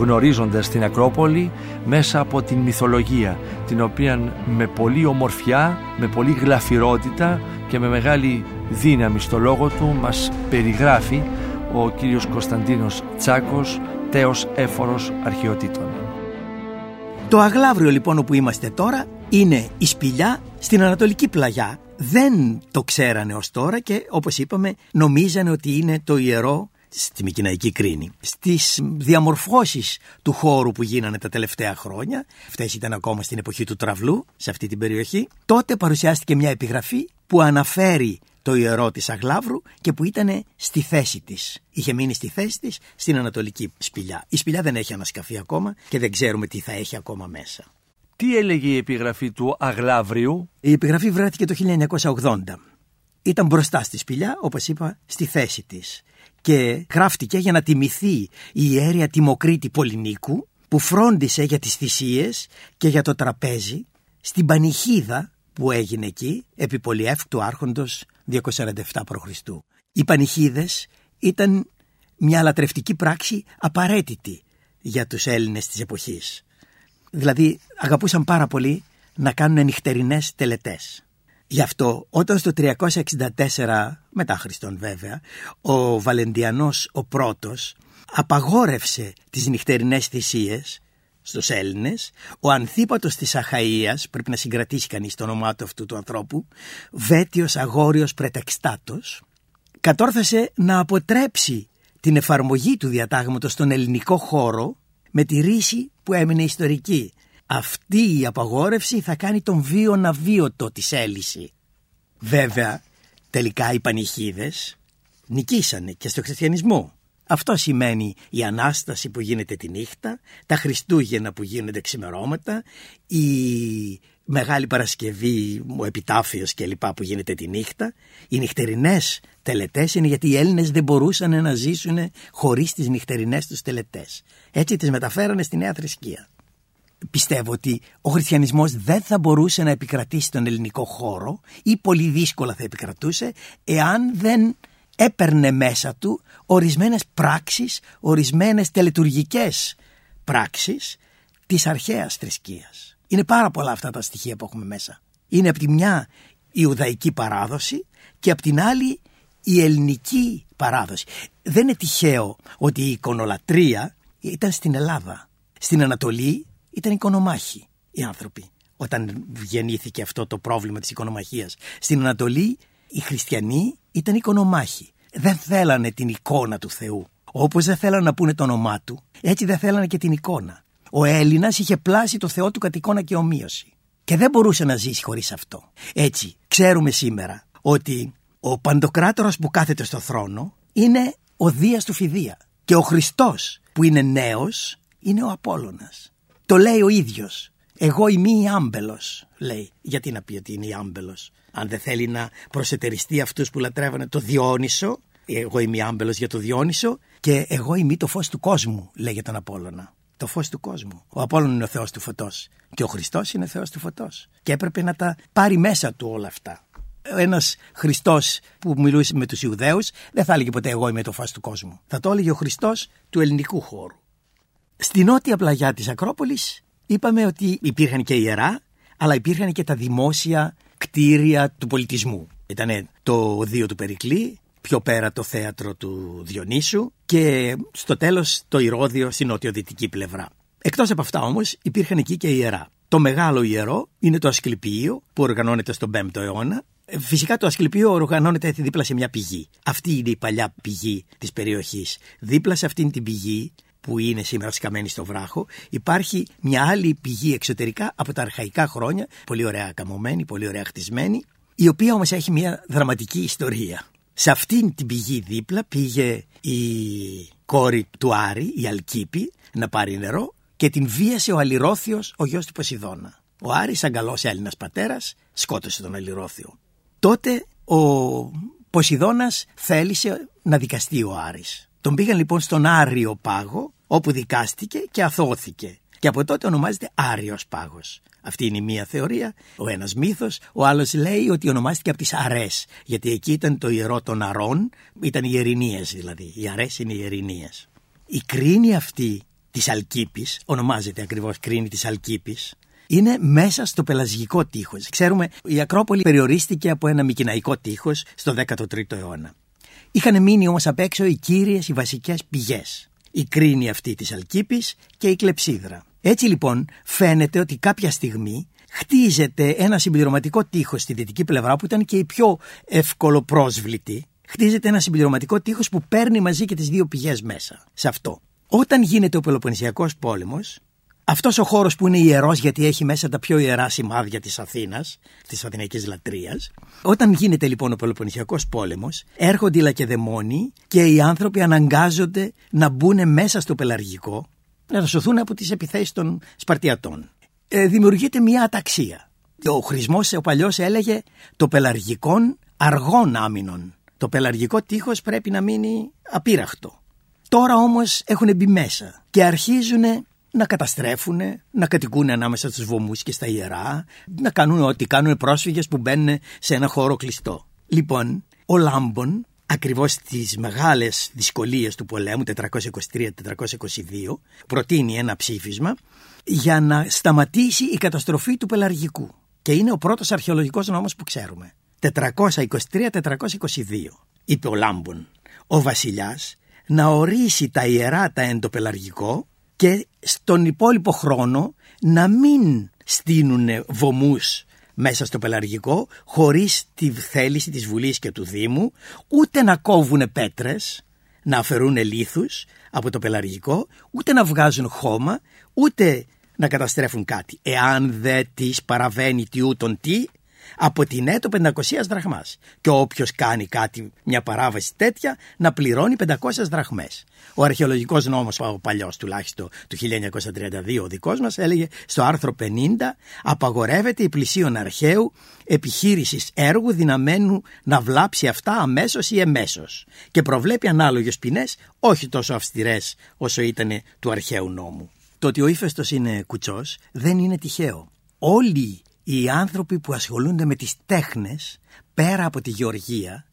Γνωρίζοντας στην Ακρόπολη μέσα από την μυθολογία, την οποία με πολλή ομορφιά, με πολλή γλαφυρότητα και με μεγάλη δύναμη στο λόγο του μας περιγράφει ο κύριος Κωνσταντίνος Τσάκος, τέος έφορος αρχαιοτήτων. Το Αγλαύριο λοιπόν όπου είμαστε τώρα είναι η σπηλιά στην ανατολική πλαγιά. Δεν το ξέρανε ως τώρα και όπως είπαμε νομίζανε ότι είναι το ιερό στη Μικηναϊκή Κρίνη. Στις διαμορφώσεις του χώρου που γίνανε τα τελευταία χρόνια, αυτές ήταν ακόμα στην εποχή του τραυλού, σε αυτή την περιοχή, τότε παρουσιάστηκε μια επιγραφή που αναφέρει το ιερό της Αγλαύρου και που ήταν στη θέση της. Είχε μείνει στη θέση της στην Ανατολική Σπηλιά. Η Σπηλιά δεν έχει ανασκαφεί ακόμα και δεν ξέρουμε τι θα έχει ακόμα μέσα. Τι έλεγε η επιγραφή του Αγλαύριου? Η επιγραφή βρέθηκε το 1980. Ήταν μπροστά στη Σπηλιά, όπως είπα, στη θέση της. Και γράφτηκε για να τιμηθεί η ιέρεια Τιμοκρίτη Πολυνίκου, που φρόντισε για τις θυσίες και για το τραπέζι στην Πανιχίδα που έγινε εκεί επί πολυεύκτου άρχοντος 247 π.Χ. Οι πανιχίδες ήταν μια λατρευτική πράξη απαραίτητη για τους Έλληνες της εποχής. Δηλαδή αγαπούσαν πάρα πολύ να κάνουν νυχτερινές τελετές. Γι' αυτό όταν στο 364 μετά Χριστόν βέβαια ο Βαλεντιανός ο πρώτος απαγόρευσε τις νυχτερινές θυσίες στους Έλληνες, ο Ανθίπατος της Αχαΐας, πρέπει να συγκρατήσει κανείς το όνομά του αυτού του ανθρώπου, Βέτιος Αγόριος Πρετεξτάτος, κατόρθασε να αποτρέψει την εφαρμογή του διατάγματος στον ελληνικό χώρο με τη ρίση που έμεινε ιστορική. Αυτή η απαγόρευση θα κάνει τον βίον αβίωτο της έλυση. Βέβαια, τελικά οι πανιχίδες νικήσανε και στο χριστιανισμό. Αυτό σημαίνει η Ανάσταση που γίνεται τη νύχτα, τα Χριστούγεννα που γίνονται ξημερώματα, η Μεγάλη Παρασκευή, ο Επιτάφιος κλπ. Που γίνεται τη νύχτα. Οι νυχτερινές τελετές είναι γιατί οι Έλληνες δεν μπορούσαν να ζήσουν χωρίς τις νυχτερινές τους τελετές. Έτσι τις μεταφέρανε στη Νέα Θρησκεία. Πιστεύω ότι ο χριστιανισμός δεν θα μπορούσε να επικρατήσει τον ελληνικό χώρο ή πολύ δύσκολα θα επικρατούσε εάν δεν έπαιρνε μέσα του ορισμένες πράξεις, ορισμένες τελετουργικές πράξεις της αρχαίας θρησκείας. Είναι πάρα πολλά αυτά τα στοιχεία που έχουμε μέσα. Είναι από τη μια η ιουδαϊκή παράδοση και από την άλλη η ελληνική παράδοση. Δεν είναι τυχαίο ότι η εικονολατρία ήταν στην Ελλάδα. Στην Ανατολή ήταν εικονομάχοι οι άνθρωποι όταν γεννήθηκε αυτό το πρόβλημα της εικονομαχίας. Στην Ανατολή οι χριστιανοί ήταν εικονομάχοι. Δεν θέλανε την εικόνα του Θεού. Όπως δεν θέλανε να πούνε το όνομά του, έτσι δεν θέλανε και την εικόνα. Ο Έλληνας είχε πλάσει το Θεό του κατ' εικόνα και ομοίωση. Και δεν μπορούσε να ζήσει χωρίς αυτό. Έτσι, ξέρουμε σήμερα ότι ο Παντοκράτορας που κάθεται στο θρόνο είναι ο Δίας του Φιδία. Και ο Χριστός που είναι νέος είναι ο Απόλλωνας. Το λέει ο ίδιος. Εγώ είμαι η άμπελος, λέει. Γιατί να πει ότι είναι η άμπελος, αν δεν θέλει να προσετεριστεί αυτούς που λατρεύανε το Διόνυσο? Εγώ είμαι η άμπελος για το Διόνυσο και εγώ είμαι το φως του κόσμου, λέει για τον Απόλλωνα. Το φως του κόσμου. Ο Απόλλων είναι ο Θεός του φωτός και ο Χριστός είναι ο Θεός του φωτός. Και έπρεπε να τα πάρει μέσα του όλα αυτά. Ένας Χριστός που μιλούσε με τους Ιουδαίους δεν θα έλεγε ποτέ εγώ είμαι το φως του κόσμου. Θα το έλεγε ο Χριστός του ελληνικού χώρου. Στη νότια πλαγιά της Ακρόπολης είπαμε ότι υπήρχαν και ιερά, αλλά υπήρχαν και τα δημόσια κτίρια του πολιτισμού. Ήταν το οδείο του Περικλή, πιο πέρα το θέατρο του Διονύσου και στο τέλος το Ηρώδειο στην νοτιοδυτική πλευρά. Εκτός από αυτά όμως υπήρχαν εκεί και ιερά. Το μεγάλο ιερό είναι το Ασκληπείο που οργανώνεται στον 5ο αιώνα. Φυσικά το Ασκληπείο οργανώνεται δίπλα σε μια πηγή. Αυτή είναι η παλιά πηγή της περιοχής. Δίπλα σε αυτήν την πηγή, που είναι σήμερα σκαμμένη στο βράχο, υπάρχει μια άλλη πηγή εξωτερικά από τα αρχαϊκά χρόνια, πολύ ωραία καμωμένη, πολύ ωραία χτισμένη, η οποία όμως έχει μια δραματική ιστορία. Σε αυτήν την πηγή δίπλα πήγε η κόρη του Άρη, η Αλκύπη, να πάρει νερό και την βίασε ο Αλυρώθιος, ο γιος του Ποσειδώνα. Ο Άρης, αγκαλός Έλληνας πατέρας, σκότωσε τον Αλυρώθιο. Τότε ο Ποσειδώνας θέλησε να δικαστεί ο Άρης. Τον πήγαν λοιπόν στον Άριο Πάγο, όπου δικάστηκε και αθώθηκε. Και από τότε ονομάζεται Άριος Πάγος. Αυτή είναι η μία θεωρία, ο ένας μύθος. Ο άλλος λέει ότι ονομάστηκε από τις αρές, γιατί εκεί ήταν το ιερό των αρών, ήταν οι ερηνίες δηλαδή. Οι αρές είναι οι ερηνίες. Η κρίνη αυτή της Αλκύπης, ονομάζεται ακριβώς κρίνη της Αλκύπης, είναι μέσα στο πελασγικό τείχος. Ξέρουμε, η Ακρόπολη περιορίστηκε από ένα μικηναϊκό τείχος στο 13ο αιώνα. Είχαν μείνει όμως απ' έξω οι κύριες, οι βασικές πηγές. Η κρίνη αυτή της Αλκύπης και η κλεψίδρα. Έτσι λοιπόν φαίνεται ότι κάποια στιγμή χτίζεται ένα συμπληρωματικό τείχος στη δυτική πλευρά που ήταν και η πιο ευκολοπρόσβλητη. χτίζεται ένα συμπληρωματικό τείχος που παίρνει μαζί και τις δύο πηγές μέσα. Σε αυτό. Όταν γίνεται ο Πελοποννησιακός πόλεμος, αυτός ο χώρος που είναι ιερός γιατί έχει μέσα τα πιο ιερά σημάδια της Αθήνας, της αθηναϊκής λατρείας, όταν γίνεται λοιπόν ο Πελοποννησιακός πόλεμος, έρχονται οι Λακεδαιμόνιοι και οι άνθρωποι αναγκάζονται να μπουν μέσα στο πελαργικό, να σωθούν από τις επιθέσεις των Σπαρτιατών. Δημιουργείται μια αταξία. Ο Χρησμός ο παλιός έλεγε το πελαργικόν αργών άμυνων. Το πελαργικό τείχος πρέπει να μείνει απείραχτο. Τώρα όμως έχουν μπει μέσα και αρχίζουν να καταστρέφουν, να κατοικούν ανάμεσα στους βωμούς και στα ιερά, να κάνουν ό,τι κάνουν πρόσφυγες που μπαίνουν σε ένα χώρο κλειστό. Λοιπόν, ο Λάμπων, ακριβώς στις μεγάλες δυσκολίες του πολέμου, 423-422, προτείνει ένα ψήφισμα για να σταματήσει η καταστροφή του πελαργικού. Και είναι ο πρώτος αρχαιολογικός νόμος που ξέρουμε. 423-422, είπε ο Λάμπων, ο βασιλιάς να ορίσει τα ιερά τα εντοπελαργικό και στον υπόλοιπο χρόνο να μην στείνουν βωμούς μέσα στο πελαργικό χωρίς τη θέληση της Βουλής και του Δήμου, ούτε να κόβουν πέτρες, να αφαιρούν λίθους από το πελαργικό, ούτε να βγάζουν χώμα, ούτε να καταστρέφουν κάτι. Εάν δε τις παραβαίνει τι ούτων τι, από την έτω 500 δραχμάς. Και όποιος κάνει κάτι, μια παράβαση τέτοια, να πληρώνει 500 δραχμές. Ο αρχαιολογικός νόμος, ο παλιός τουλάχιστον του 1932, ο δικός μας, έλεγε στο άρθρο 50 απαγορεύεται η πλησίον αρχαίου επιχείρησης έργου δυναμένου να βλάψει αυτά αμέσως ή εμέσως. Και προβλέπει ανάλογες ποινές, όχι τόσο αυστηρές όσο ήταν του αρχαίου νόμου. Το ότι ο Ήφαιστος είναι κουτσός δεν είναι τυχαίο. Όλοι οι άνθρωποι που ασχολούνται με τις τέχνες, πέρα από τη γεωργία,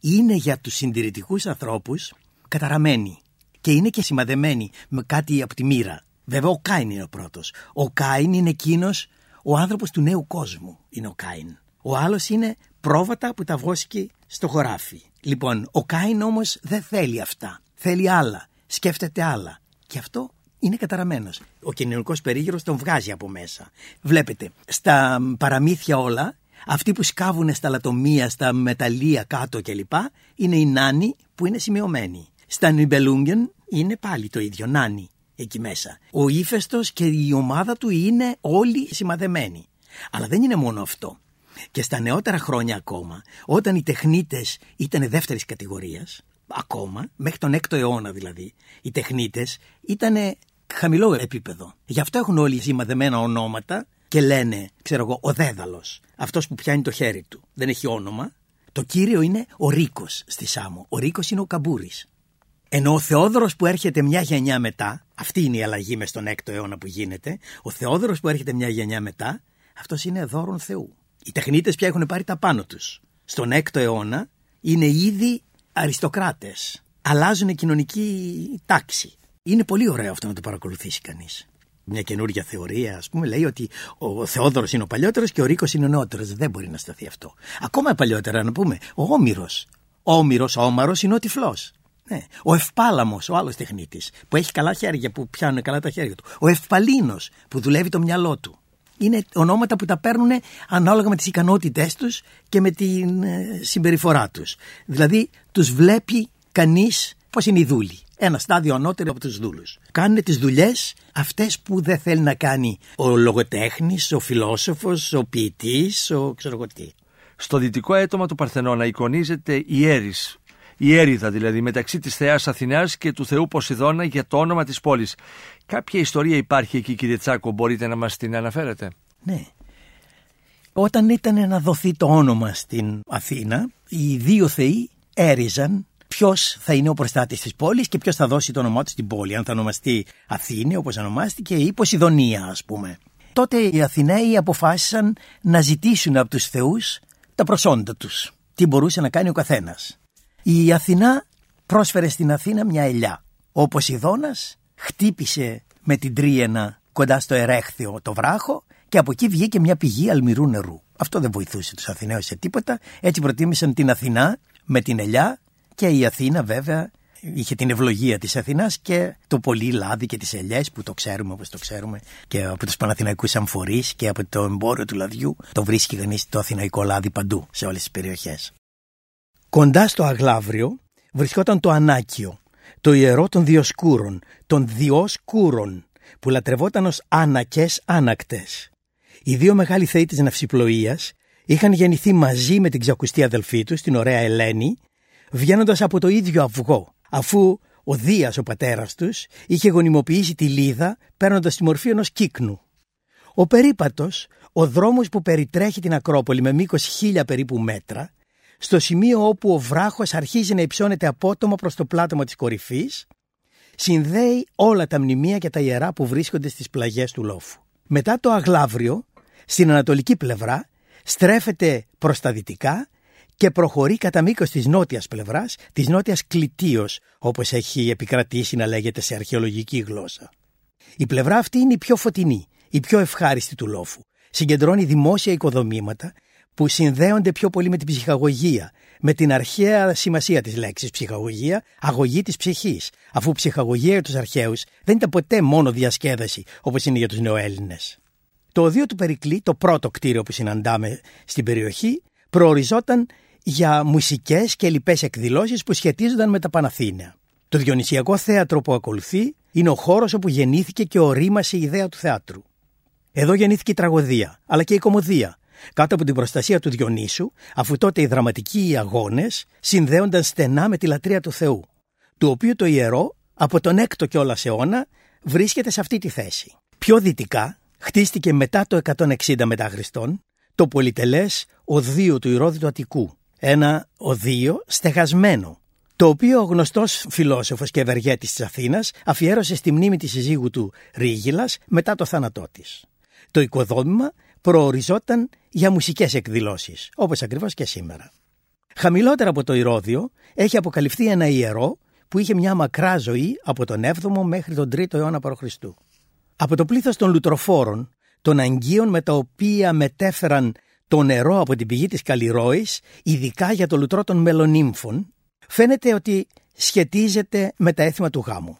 είναι για τους συντηρητικούς ανθρώπους καταραμένοι και είναι και σημαδεμένοι με κάτι από τη μοίρα. Βέβαια ο Κάιν είναι ο πρώτος. Ο Κάιν είναι εκείνος, ο άνθρωπος του νέου κόσμου είναι ο Κάιν. Ο άλλος είναι πρόβατα που τα βόσκει στο χωράφι. Λοιπόν, ο Κάιν όμως δεν θέλει αυτά. Θέλει άλλα, σκέφτεται άλλα και αυτό είναι καταραμένος. Ο κοινωνικός περίγυρος τον βγάζει από μέσα. Βλέπετε, στα παραμύθια όλα, αυτοί που σκάβουν στα λατομεία, στα μεταλλεία κάτω κλπ. Είναι οι νάνοι που είναι σημειωμένοι. Στα Νιμπελούγγεν είναι πάλι το ίδιο νάνοι εκεί μέσα. Ο Ήφαιστος και η ομάδα του είναι όλοι σημαδεμένοι. Αλλά δεν είναι μόνο αυτό. Και στα νεότερα χρόνια ακόμα, όταν οι τεχνίτες ήταν δεύτερης κατηγορίας, ακόμα, μέχρι τον 6ο αιώνα δηλαδή, οι τεχνίτες ήταν χαμηλό επίπεδο. Γι' αυτό έχουν όλοι σημαδεμένα ονόματα και λένε, ξέρω εγώ, ο Δέδαλος, αυτός που πιάνει το χέρι του. Δεν έχει όνομα. Το κύριο είναι ο Ρίκος στη Σάμο. Ο Ρίκος είναι ο Καμπούρης. Ενώ ο Θεόδωρος που έρχεται μια γενιά μετά, αυτή είναι η αλλαγή μες στον 6ο αιώνα που γίνεται, ο Θεόδωρος που έρχεται μια γενιά μετά, αυτός είναι δώρον Θεού. Οι τεχνίτες πια έχουν πάρει τα πάνω τους. Στον 6ο αιώνα είναι ήδη αριστοκράτες. Αλλάζουν κοινωνική τάξη. Είναι πολύ ωραίο αυτό να το παρακολουθήσει κανείς. Μια καινούργια θεωρία, ας πούμε, λέει ότι ο Θεόδωρος είναι ο παλιότερος και ο Ρίκος είναι ο νεότερος. Δεν μπορεί να σταθεί αυτό. Ακόμα παλιότερα να πούμε, ο Όμηρος. Ο Όμηρος, ο Όμαρος είναι ο τυφλός. Ναι. Ο Ευπάλαμος, ο άλλος τεχνίτης, που έχει καλά χέρια, που πιάνουν καλά τα χέρια του. Ο Ευπαλίνος, που δουλεύει το μυαλό του. Είναι ονόματα που τα παίρνουν ανάλογα με τις ικανότητές τους και με την συμπεριφορά τους. Δηλαδή, τους βλέπει κανείς πώς είναι οι δούλοι. Ένα στάδιο ανώτερο από τους δούλους. Κάνουν τις δουλειές αυτές που δεν θέλει να κάνει ο λογοτέχνης, ο φιλόσοφος, ο ποιητής, ο ξέρω τι. Στο δυτικό αίτωμα του Παρθενώνα εικονίζεται η Έρης. Η έρηδα δηλαδή μεταξύ της θεάς Αθηνάς και του θεού Ποσειδώνα για το όνομα της πόλης. Κάποια ιστορία υπάρχει εκεί, κύριε Τσάκο, μπορείτε να μας την αναφέρετε? Ναι. Όταν ήταν να δοθεί το όνομα στην Αθήνα, οι δύο θεοί έριζαν ποιος θα είναι ο προστάτης της πόλης και ποιος θα δώσει το όνομά του στην πόλη. Αν θα ονομαστεί Αθήνη, όπως ονομάστηκε, ή Ποσειδονία, ας πούμε. Τότε οι Αθηναίοι αποφάσισαν να ζητήσουν από τους θεούς τα προσόντα τους. Τι μπορούσε να κάνει ο καθένας. Η Αθηνά πρόσφερε στην Αθήνα μια ελιά. Ο Ποσειδώνας χτύπησε με την τρίαινα κοντά στο Ερέχθιο το βράχο και από εκεί βγήκε μια πηγή αλμυρού νερού. Αυτό δεν βοηθούσε τους Αθηναίους σε τίποτα. Έτσι προτίμησαν την Αθηνά με την ελιά και η Αθήνα βέβαια είχε την ευλογία της Αθηνάς και το πολύ λάδι και τις ελιές που το ξέρουμε όπως το ξέρουμε και από τους παναθηναϊκούς αμφορείς και από το εμπόριο του λαδιού. Το βρίσκει κανείς το αθηναϊκό λάδι παντού σε όλες τις περιοχές. Κοντά στο Αγλαύριο βρισκόταν το Ανάκιο, το ιερό των Διοσκούρων, που λατρευόταν ως άνακες άνακτες. Οι δύο μεγάλοι θεοί της ναυσιπλοείας είχαν γεννηθεί μαζί με την ξακουστή αδελφή τους, την ωραία Ελένη, βγαίνοντας από το ίδιο αυγό, αφού ο Δίας, ο πατέρας τους, είχε γονιμοποιήσει τη Λίδα παίρνοντας τη μορφή ενός κύκνου. Ο περίπατος, ο δρόμος που περιτρέχει την Ακρόπολη με μήκος 1000 περίπου μέτρα, στο σημείο όπου ο βράχος αρχίζει να υψώνεται απότομα προς το πλάτωμα της κορυφής, συνδέει όλα τα μνημεία και τα ιερά που βρίσκονται στις πλαγιές του λόφου. Μετά το Αγλαύριο, στην ανατολική πλευρά, στρέφεται προς τα δυτικά και προχωρεί κατά μήκος της νότιας πλευράς, της νότιας Κλητίος, όπως έχει επικρατήσει να λέγεται σε αρχαιολογική γλώσσα. Η πλευρά αυτή είναι η πιο φωτεινή, η πιο ευχάριστη του λόφου. Συγκεντρώνει δημόσια οικοδομήματα που συνδέονται πιο πολύ με την ψυχαγωγία, με την αρχαία σημασία της λέξης ψυχαγωγία, αγωγή της ψυχής, αφού ψυχαγωγία για τους αρχαίους δεν ήταν ποτέ μόνο διασκέδαση όπως είναι για τους νεοέλληνες. Το οδείο του Περικλή, το πρώτο κτίριο που συναντάμε στην περιοχή, προοριζόταν για μουσικές και λοιπές εκδηλώσεις που σχετίζονταν με τα Παναθήναια. Το Διονυσιακό θέατρο που ακολουθεί είναι ο χώρος όπου γεννήθηκε και ορίμασε η ιδέα του θεάτρου. Εδώ γεννήθηκε η τραγωδία, αλλά και η κωμωδία, κάτω από την προστασία του Διονύσου, αφού τότε οι δραματικοί αγώνες συνδέονταν στενά με τη λατρεία του Θεού, του οποίου το ιερό από τον 6ο κιόλας αιώνα βρίσκεται σε αυτή τη θέση. Πιο δυτικά χτίστηκε μετά το 160 μετά Χριστόν το πολυτελές οδείο του Ηρώδη Αττικού, ένα οδείο στεγασμένο, το οποίο ο γνωστός φιλόσοφος και ευεργέτης της Αθήνας αφιέρωσε στη μνήμη της συζύγου του Ρίγυλας μετά το θάνατό της. Το οικοδόμημα προοριζόταν για μουσικές εκδηλώσεις, όπως ακριβώς και σήμερα. Χαμηλότερα από το Ηρώδιο έχει αποκαλυφθεί ένα ιερό που είχε μια μακρά ζωή από τον 7ο μέχρι τον 3ο αιώνα π.Χ. Από το πλήθος των λουτροφόρων, των αγγείων με τα οποία μετέφεραν το νερό από την πηγή της Καλλιρόης, ειδικά για το λουτρό των μελονύμφων, φαίνεται ότι σχετίζεται με τα έθιμα του γάμου.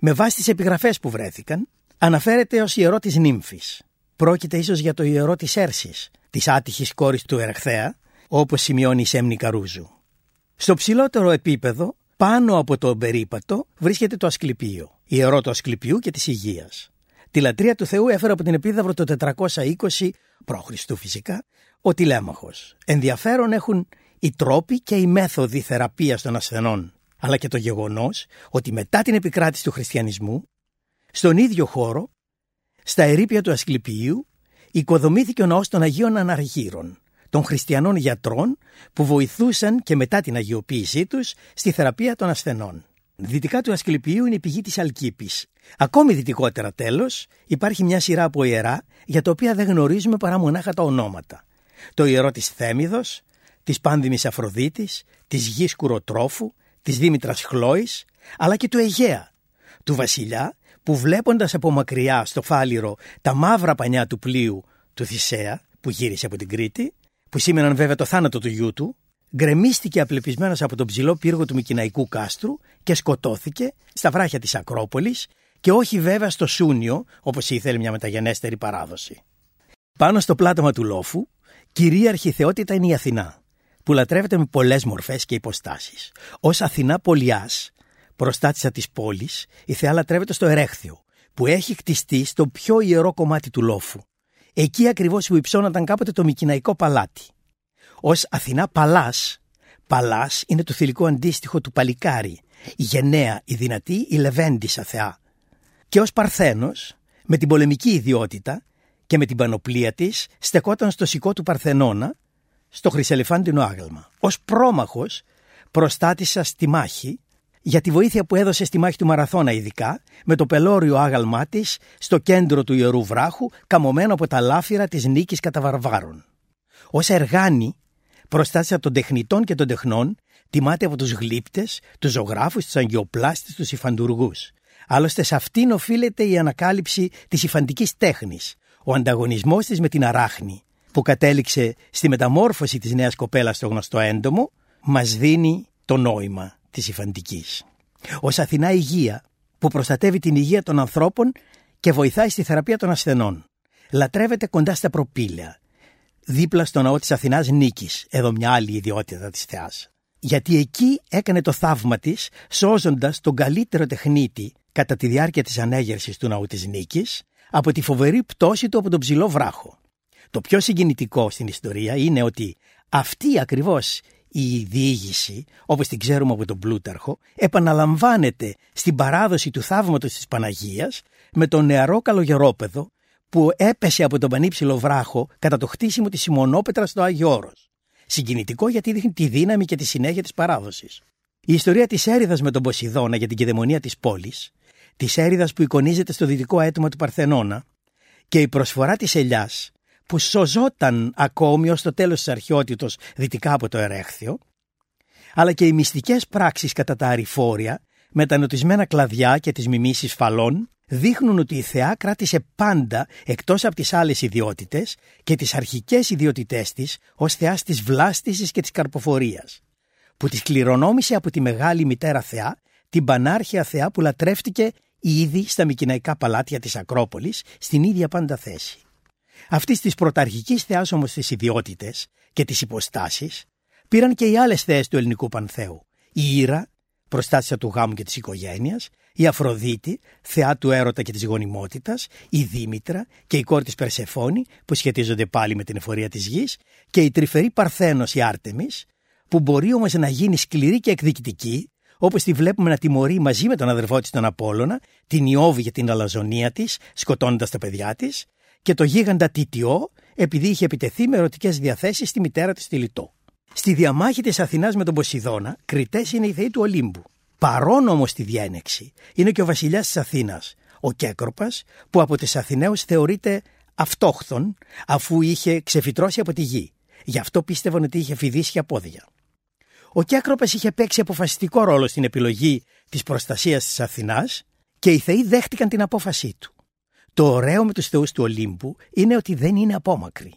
Με βάση τις επιγραφές που βρέθηκαν, αναφέρεται ως ιερό της Νύμφης. Πρόκειται ίσως για το ιερό της Έρσης, της άτυχης κόρης του Ερεχθέα, όπως σημειώνει η Σέμνη Καρούζου. Στο ψηλότερο επίπεδο, πάνω από το περίπατο, βρίσκεται το Ασκληπείο, ιερό του Ασκληπιού και της Υγείας. Τη λατρεία του Θεού έφερε από την Επίδαυρο το 420 π.Χ. φυσικά ο Τηλέμαχος. Ενδιαφέρον έχουν οι τρόποι και οι μέθοδοι θεραπείας των ασθενών, αλλά και το γεγονός ότι μετά την επικράτηση του χριστιανισμού, στον ίδιο χώρο, στα ερείπια του Ασκληπιού, οικοδομήθηκε ο ναός των Αγίων Αναργύρων, των χριστιανών γιατρών που βοηθούσαν και μετά την αγιοποίησή τους στη θεραπεία των ασθενών. Δυτικά του Ασκληπιού είναι η πηγή της Αλκύπης. Ακόμη δυτικότερα τέλος υπάρχει μια σειρά από ιερά για τα οποία δεν γνωρίζουμε παρά μονάχα τα ονόματα. Το ιερό της Θέμιδος, της Πάνδημης Αφροδίτης, της γης Κουροτρόφου, της Δήμητρας Χλώης, αλλά και του Αιγαία, του βασιλιά που βλέποντας από μακριά στο φάληρο τα μαύρα πανιά του πλοίου του Θησέα που γύρισε από την Κρήτη, που σήμαιναν βέβαια το θάνατο του γιού του, γκρεμίστηκε απελπισμένος από τον ψηλό πύργο του Μικηναϊκού κάστρου και σκοτώθηκε στα βράχια της Ακρόπολης και όχι βέβαια στο Σούνιο, όπως ήθελε μια μεταγενέστερη παράδοση. Πάνω στο πλάτωμα του λόφου, κυρίαρχη θεότητα είναι η Αθηνά, που λατρεύεται με πολλές μορφές και υποστάσεις. Ως Αθηνά Πολιάς, προστάτησα της πόλης, η θεά λατρεύεται στο Ερέχθιο, που έχει χτιστεί στο πιο ιερό κομμάτι του λόφου, εκεί ακριβώς που υψώνονταν κάποτε το Μικηναϊκό παλάτι. Ως Αθηνά Παλάς, Παλάς είναι το θηλυκό αντίστοιχο του Παλικάρι, η γενναία, η δυνατή, η λεβέντισσα θεά. Και ως Παρθένος, με την πολεμική ιδιότητα και με την πανοπλία της, στεκόταν στο σικό του Παρθενώνα, στο χρυσελεφάντινο άγαλμα. Ως Πρόμαχος, προστάτησα στη μάχη, για τη βοήθεια που έδωσε στη μάχη του Μαραθώνα ειδικά, με το πελώριο άγαλμά της στο κέντρο του Ιερού Βράχου, καμωμένο από τα λάφυρα της νίκης κατά βαρβάρων. Ως Εργάνη, προστάτησα των τεχνητών και των τεχνών, τιμάται από τους γλύπτες, τους ζωγράφους, τους αγγιοπλάστες, τους υφαντουργούς. Άλλωστε σε αυτήν οφείλεται η ανακάλυψη της υφαντικής τέχνης, ο ανταγωνισμός της με την αράχνη, που κατέληξε στη μεταμόρφωση της νέας κοπέλας στο γνωστό έντομο, μας δίνει το νόημα της υφαντικής. Ως Αθηνά Υγεία, που προστατεύει την υγεία των ανθρώπων και βοηθάει στη θεραπεία των ασθενών. Λατρεύεται κοντά στα προπύλαια, δίπλα στο ναό της Αθηνάς Νίκης, εδώ μια άλλη ιδιότητα της θεάς. γιατί εκεί έκανε το θαύμα της, σώζοντας τον καλύτερο τεχνίτη κατά τη διάρκεια της ανέγερσης του ναού της Νίκης από τη φοβερή πτώση του από τον ψηλό βράχο. Το πιο συγκινητικό στην ιστορία είναι ότι αυτή ακριβώς η διήγηση, όπως την ξέρουμε από τον Πλούταρχο, επαναλαμβάνεται στην παράδοση του θαύματος της Παναγίας με το νεαρό καλογερόπεδο που έπεσε από τον πανύψηλο βράχο κατά το χτίσιμο της Σιμωνόπετρας στο Άγιο Όρος. Συγκινητικό γιατί δείχνει τη δύναμη και τη συνέχεια της παράδοσης. Η ιστορία της έρηδας με τον Ποσειδώνα για την κυδαιμονία της πόλης, της έρηδας που εικονίζεται στο δυτικό αίτημα του Παρθενώνα και η προσφορά της ελιάς που σωζόταν ακόμη ως το τέλος της αρχαιότητος δυτικά από το Ερέχθιο, αλλά και οι μυστικές πράξεις κατά τα αριφόρια με τα νοτισμένα κλαδιά και τις μιμήσεις φαλών δείχνουν ότι η θεά κράτησε πάντα, εκτός από τις άλλες ιδιότητες και τις αρχικές ιδιότητές της, ως θεάς της βλάστησης και της καρποφορίας, που της κληρονόμησε από τη μεγάλη μητέρα θεά, την πανάρχια θεά που λατρεύτηκε ήδη στα μικηναϊκά παλάτια της Ακρόπολης, στην ίδια πάντα θέση. Αυτής της πρωταρχικής θεάς όμως τις ιδιότητες και τις υποστάσεις πήραν και οι άλλες θεές του ελληνικού πανθέου. Η Ήρα, προστάτησα του γάμου και της οικογένειας, η Αφροδίτη, θεά του έρωτα και της γονιμότητας, η Δήμητρα και η κόρη της Περσεφώνη που σχετίζονται πάλι με την εφορία της γης και η τρυφερή Παρθένος, η Άρτεμις, που μπορεί όμως να γίνει σκληρή και εκδικητική, όπως τη βλέπουμε να τιμωρεί μαζί με τον αδερφό της τον Απόλλωνα, την Ιώβη για την αλαζονία της, σκοτώνοντας τα παιδιά της, και το γίγαντα Τιτιό επειδή είχε επιτεθεί με ερωτικές διαθέσεις στη μητέρα της τη Λιτό. Στη διαμάχη της Αθηνάς με τον Ποσειδώνα, κριτές είναι οι θεοί του Ολύμπου. Παρόν όμως στη διένεξη είναι και ο βασιλιάς της Αθήνας, ο Κέκροψ, που από τις Αθηναίους θεωρείται αυτόχθον, αφού είχε ξεφυτρώσει από τη γη. Γι' αυτό πίστευαν ότι είχε φιδίσει από πόδια. Ο Κέκροψ είχε παίξει αποφασιστικό ρόλο στην επιλογή της προστασίας της Αθηνάς και οι θεοί δέχτηκαν την απόφασή του. Το ωραίο με τους θεούς του Ολύμπου είναι ότι δεν είναι απόμακροι.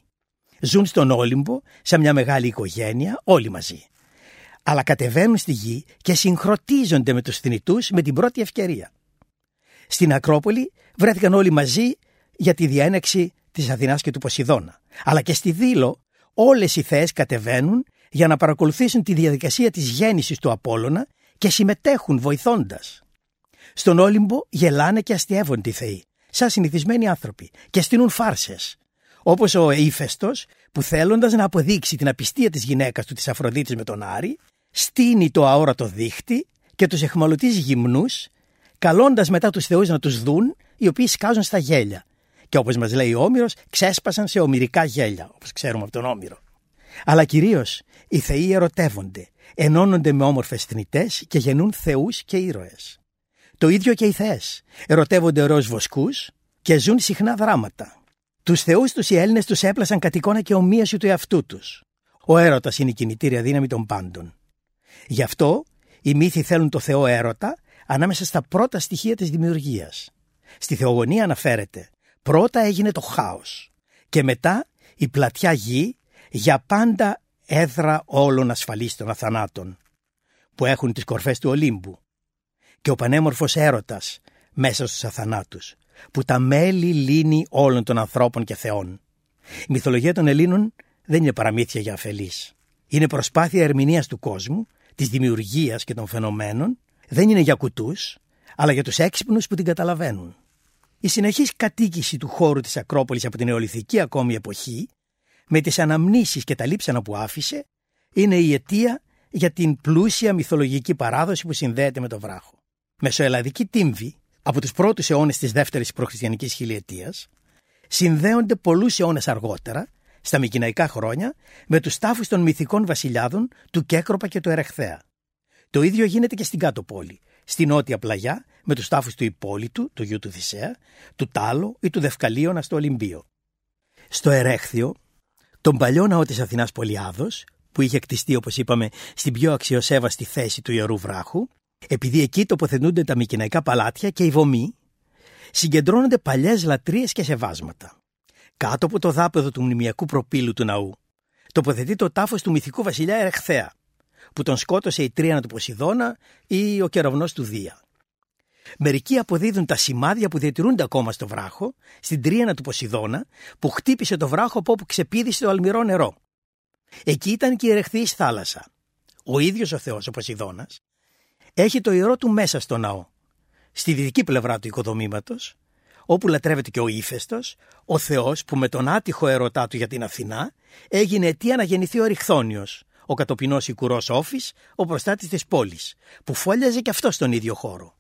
Ζουν στον Όλυμπο, σαν μια μεγάλη οικογένεια, όλοι μαζί. Αλλά κατεβαίνουν στη γη και συγχροτίζονται με τους θνητούς με την πρώτη ευκαιρία. Στην Ακρόπολη βρέθηκαν όλοι μαζί για τη διένεξη της Αθηνάς και του Ποσειδώνα. Αλλά και στη Δήλο όλες οι θεές κατεβαίνουν για να παρακολουθήσουν τη διαδικασία της γέννησης του Απόλλωνα και συμμετέχουν βοηθώντας. Στον Όλυμπο γελάνε και αστειεύονται οι θεοί, σαν συνηθισμένοι άνθρωποι, και στείνουν φάρσες. Όπως ο Ήφαιστος, που θέλοντας να αποδείξει την απιστία της γυναίκας του της Αφροδίτης με τον Άρη, στείνει το αόρατο δίχτυ και τους εχμαλωτεί γυμνούς, καλώντας μετά τους θεούς να τους δουν, οι οποίοι σκάζουν στα γέλια. Και όπως μας λέει ο Όμηρος, ξέσπασαν σε ομηρικά γέλια, όπως ξέρουμε από τον Όμηρο. Αλλά κυρίως οι θεοί ερωτεύονται, ενώνονται με όμορφες θνητές και γεννούν θεούς και ήρωες. Το ίδιο και οι θεές. Ερωτεύονται ωραίους βοσκούς και ζουν συχνά δράματα. Τους θεούς τους οι Έλληνες τους έπλασαν κατ' εικόνα και ομοίωση του εαυτού τους. Ο έρωτας είναι η κινητήρια δύναμη των πάντων. Γι' αυτό οι μύθοι θέλουν το Θεό έρωτα ανάμεσα στα πρώτα στοιχεία της δημιουργίας. Στη Θεογονία αναφέρεται: πρώτα έγινε το χάος και μετά η πλατιά γη για πάντα έδρα όλων ασφαλίστων αθανάτων που έχουν τις κορφές του Ολύμπου. Και ο πανέμορφος έρωτας μέσα στους αθανάτους, που τα μέλη λύνει όλων των ανθρώπων και θεών. Η μυθολογία των Ελλήνων δεν είναι παραμύθια για αφελείς. Είναι προσπάθεια ερμηνείας του κόσμου, της δημιουργίας και των φαινομένων. Δεν είναι για κουτούς, αλλά για τους έξυπνους που την καταλαβαίνουν. Η συνεχής κατοίκηση του χώρου της Ακρόπολης από την νεολιθική ακόμη εποχή, με τις αναμνήσεις και τα λείψανα που άφησε, είναι η αιτία για την πλούσια μυθολογική παράδοση που συνδέεται με το βράχο. Μεσοελλαδικοί τύμβοι από τους πρώτους αιώνες της δεύτερης προχριστιανικής χιλιετίας συνδέονται πολλούς αιώνες αργότερα, στα μικηναϊκά χρόνια, με τους τάφους των μυθικών βασιλιάδων του Κέκροπα και του Ερεχθέα. Το ίδιο γίνεται και στην Κάτω Πόλη, στη νότια πλαγιά, με τους τάφους του Υπόλοιτου, του γιου του Θησέα, του Τάλο ή του Δευκαλίωνα στο Ολυμπίο. Στο Ερέχθιο, τον παλιό ναό της Αθηνάς Πολιάδος, που είχε κτιστεί, όπως είπαμε, στην πιο αξιοσέβαστη θέση του Ιερού Βράχου, επειδή εκεί τοποθετούνται τα μικηναϊκά παλάτια και οι βωμοί, συγκεντρώνονται παλιές λατρείες και σεβάσματα. Κάτω από το δάπεδο του μνημιακού προπύλου του ναού τοποθετεί το τάφος του μυθικού βασιλιά Ερεχθέα, που τον σκότωσε η τρίανα του Ποσειδώνα ή ο κεραυνός του Δία. Μερικοί αποδίδουν τα σημάδια που διατηρούνται ακόμα στο βράχο, στην τρίανα του Ποσειδώνα, που χτύπησε το βράχο από όπου ξεπήδησε το αλμυρό νερό. Εκεί ήταν και η ερεχθής θάλασσα. ο ίδιος ο Θεός, ο Ποσειδώνας, έχει το ιερό του μέσα στο ναό, στη δυτική πλευρά του οικοδομήματος, όπου λατρεύεται και ο Ήφαιστος, ο Θεός που με τον άτυχο ερωτά του για την Αθηνά έγινε αιτία να γεννηθεί ο Εριχθόνιος, ο κατοπινός οικουρός Όφης, ο προστάτης της πόλης, που φόλιαζε και αυτό στον ίδιο χώρο.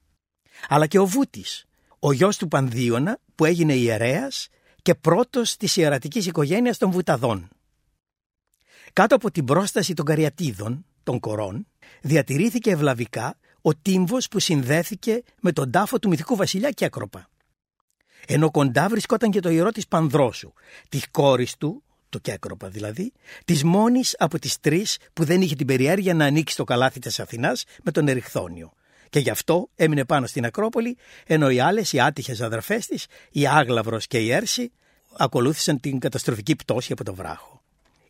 Αλλά και ο Βούτης, ο γιος του Πανδίωνα που έγινε ιερέας και πρώτος της ιερατικής οικογένειας των Βουταδών. Κάτω από την πρόσταση των Καριατίδων, των Κορών, διατηρήθηκε ευλαβικά ο τύμβος που συνδέθηκε με τον τάφο του μυθικού βασιλιά Κέκροψ. Ενώ κοντά βρισκόταν και το ιερό της Πανδρόσου, της κόρης του, του Κέκροψ δηλαδή, της μόνης από τις τρεις που δεν είχε την περιέργεια να ανοίξει το καλάθι της Αθηνάς με τον Εριχθόνιο. Και γι' αυτό έμεινε πάνω στην Ακρόπολη, ενώ οι άλλες, οι άτυχες αδερφές της, η Άγλαυρος και η Έρση, ακολούθησαν την καταστροφική πτώση από τον βράχο.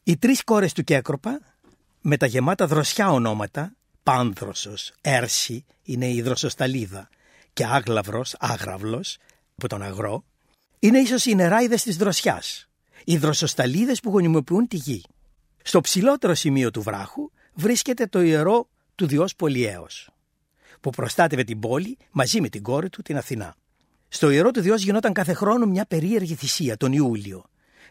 Οι τρεις κόρες του Κέκροψ, με τα γεμάτα δροσιά ονόματα, Πάνδροσος, Έρση, είναι η δροσοσταλίδα, και Άγλαυρος, Άγραυλος, από τον αγρό, είναι ίσως οι νεράιδες της δροσιάς, οι δροσοσταλίδες που γονιμοποιούν τη γη. Στο ψηλότερο σημείο του βράχου βρίσκεται το ιερό του Διός Πολιέως, που προστάτευε την πόλη μαζί με την κόρη του, την Αθηνά. Στο ιερό του Διός γινόταν κάθε χρόνο μια περίεργη θυσία, τον Ιούλιο.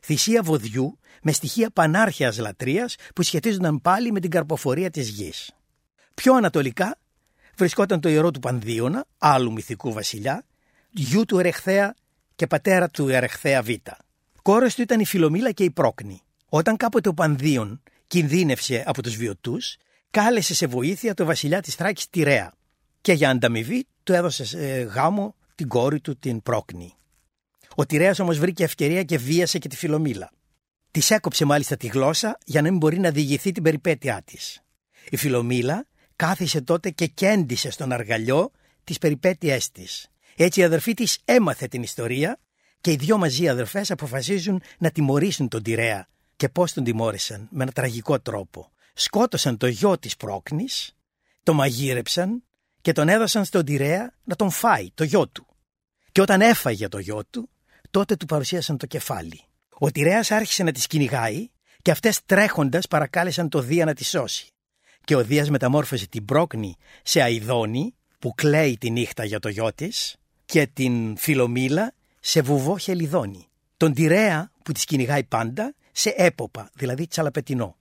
Θυσία βοδιού με στοιχεία πανάρχαιας λατρείας που σχετίζονταν πάλι με την καρποφορία της γης. Πιο ανατολικά βρισκόταν το ιερό του Πανδίωνα, άλλου μυθικού βασιλιά, γιου του Ερεχθέα και πατέρα του Ερεχθέα Β. Κόρες του ήταν η Φιλομήλα και η Πρόκνη. Όταν κάποτε ο Πανδίων κινδύνευσε από τους βιωτούς, κάλεσε σε βοήθεια το βασιλιά της Θράκης Τηρέα και για ανταμοιβή του έδωσε σε γάμο την κόρη του, την Πρόκνη. Ο Τηρέας όμως βρήκε ευκαιρία και βίασε και τη Φιλομήλα. Της έκοψε μάλιστα τη γλώσσα για να μην μπορεί να διηγηθεί την περιπέτειά της. Η Φιλομήλα κάθισε τότε και κέντησε στον αργαλιό τις περιπέτειές της. Έτσι η αδερφή της έμαθε την ιστορία και οι δυο μαζί αδερφές αποφασίζουν να τιμωρήσουν τον Τηρέα. Και πώς τον τιμώρησαν? Με ένα τραγικό τρόπο. Σκότωσαν το γιο της Πρόκνης, το μαγείρεψαν και τον έδωσαν στον Τηρέα να τον φάει, το γιο του. Και όταν έφαγε το γιο του, τότε του παρουσίασαν το κεφάλι. Ο Τηρέας άρχισε να τις κυνηγάει και αυτές τρέχοντας παρακάλεσαν το Δία να τις σώσει. Και ο Δίας μεταμόρφωσε την Πρόκνη σε αηδόνη που κλαίει τη νύχτα για το γιο της και την Φιλομήλα σε βουβό χελιδόνη. Τον Τηρέα που τις κυνηγάει πάντα σε έποπα, δηλαδή τσαλαπετινό.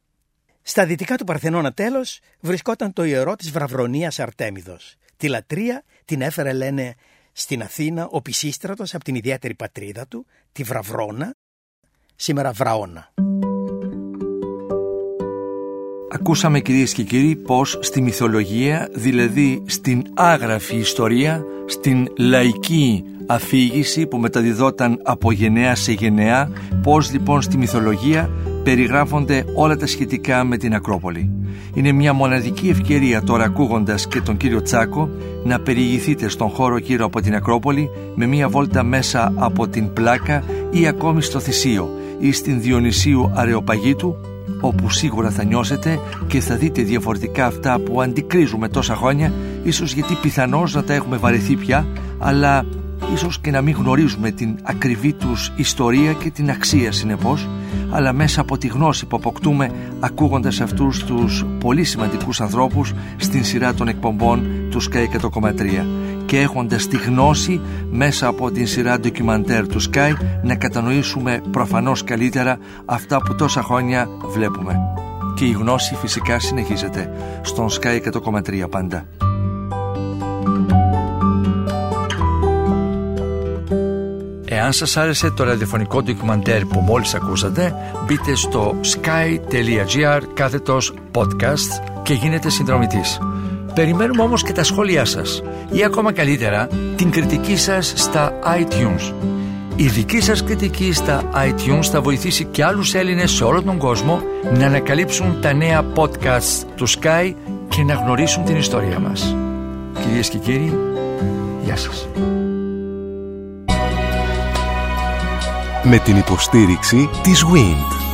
Στα δυτικά του Παρθενώνα τέλος βρισκόταν το ιερό της Βραυρωνίας Αρτέμιδος. Τη λατρεία την έφερε, λένε, στην Αθήνα ο Πισίστρατος από την ιδιαίτερη πατρίδα του, τη Βραυρώνα, σήμερα Βραώνα. Ακούσαμε, κυρίες και κύριοι, πως στη μυθολογία, δηλαδή στην άγραφη ιστορία, στην λαϊκή αφήγηση που μεταδιδόταν από γενναία σε γενναία, πως λοιπόν στη μυθολογία περιγράφονται όλα τα σχετικά με την Ακρόπολη. Είναι μια μοναδική ευκαιρία τώρα, ακούγοντας και τον κύριο Τσάκο, να περιηγηθείτε στον χώρο γύρω από την Ακρόπολη με μια βόλτα μέσα από την Πλάκα ή ακόμη στο Θησίο ή στην Διονυσίου Αρεοπαγίτου, όπου σίγουρα θα νιώσετε και θα δείτε διαφορετικά αυτά που αντικρίζουμε τόσα χρόνια, ίσως γιατί πιθανώς να τα έχουμε βαρεθεί πια, αλλά ίσως και να μην γνωρίζουμε την ακριβή τους ιστορία και την αξία συνεπώς, αλλά μέσα από τη γνώση που αποκτούμε ακούγοντας αυτούς τους πολύ σημαντικούς ανθρώπους στην σειρά των εκπομπών του Sky 100,3 και έχοντας τη γνώση μέσα από την σειρά ντοκιμαντέρ του Sky να κατανοήσουμε προφανώς καλύτερα αυτά που τόσα χρόνια βλέπουμε. Και η γνώση φυσικά συνεχίζεται στον Sky 100,3 πάντα. Εάν σας άρεσε το ραδιοφωνικό ντοκιμαντέρ που μόλις ακούσατε, μπείτε στο sky.gr/podcast και γίνετε συνδρομητής. Περιμένουμε όμως και τα σχόλιά σας ή ακόμα καλύτερα την κριτική σας στα iTunes. Η δική σας κριτική στα iTunes θα βοηθήσει και άλλους Έλληνες σε όλο τον κόσμο να ανακαλύψουν τα νέα podcasts του Sky και να γνωρίσουν την ιστορία μας. Κυρίες και κύριοι, γεια σας. Με την υποστήριξη της WIND.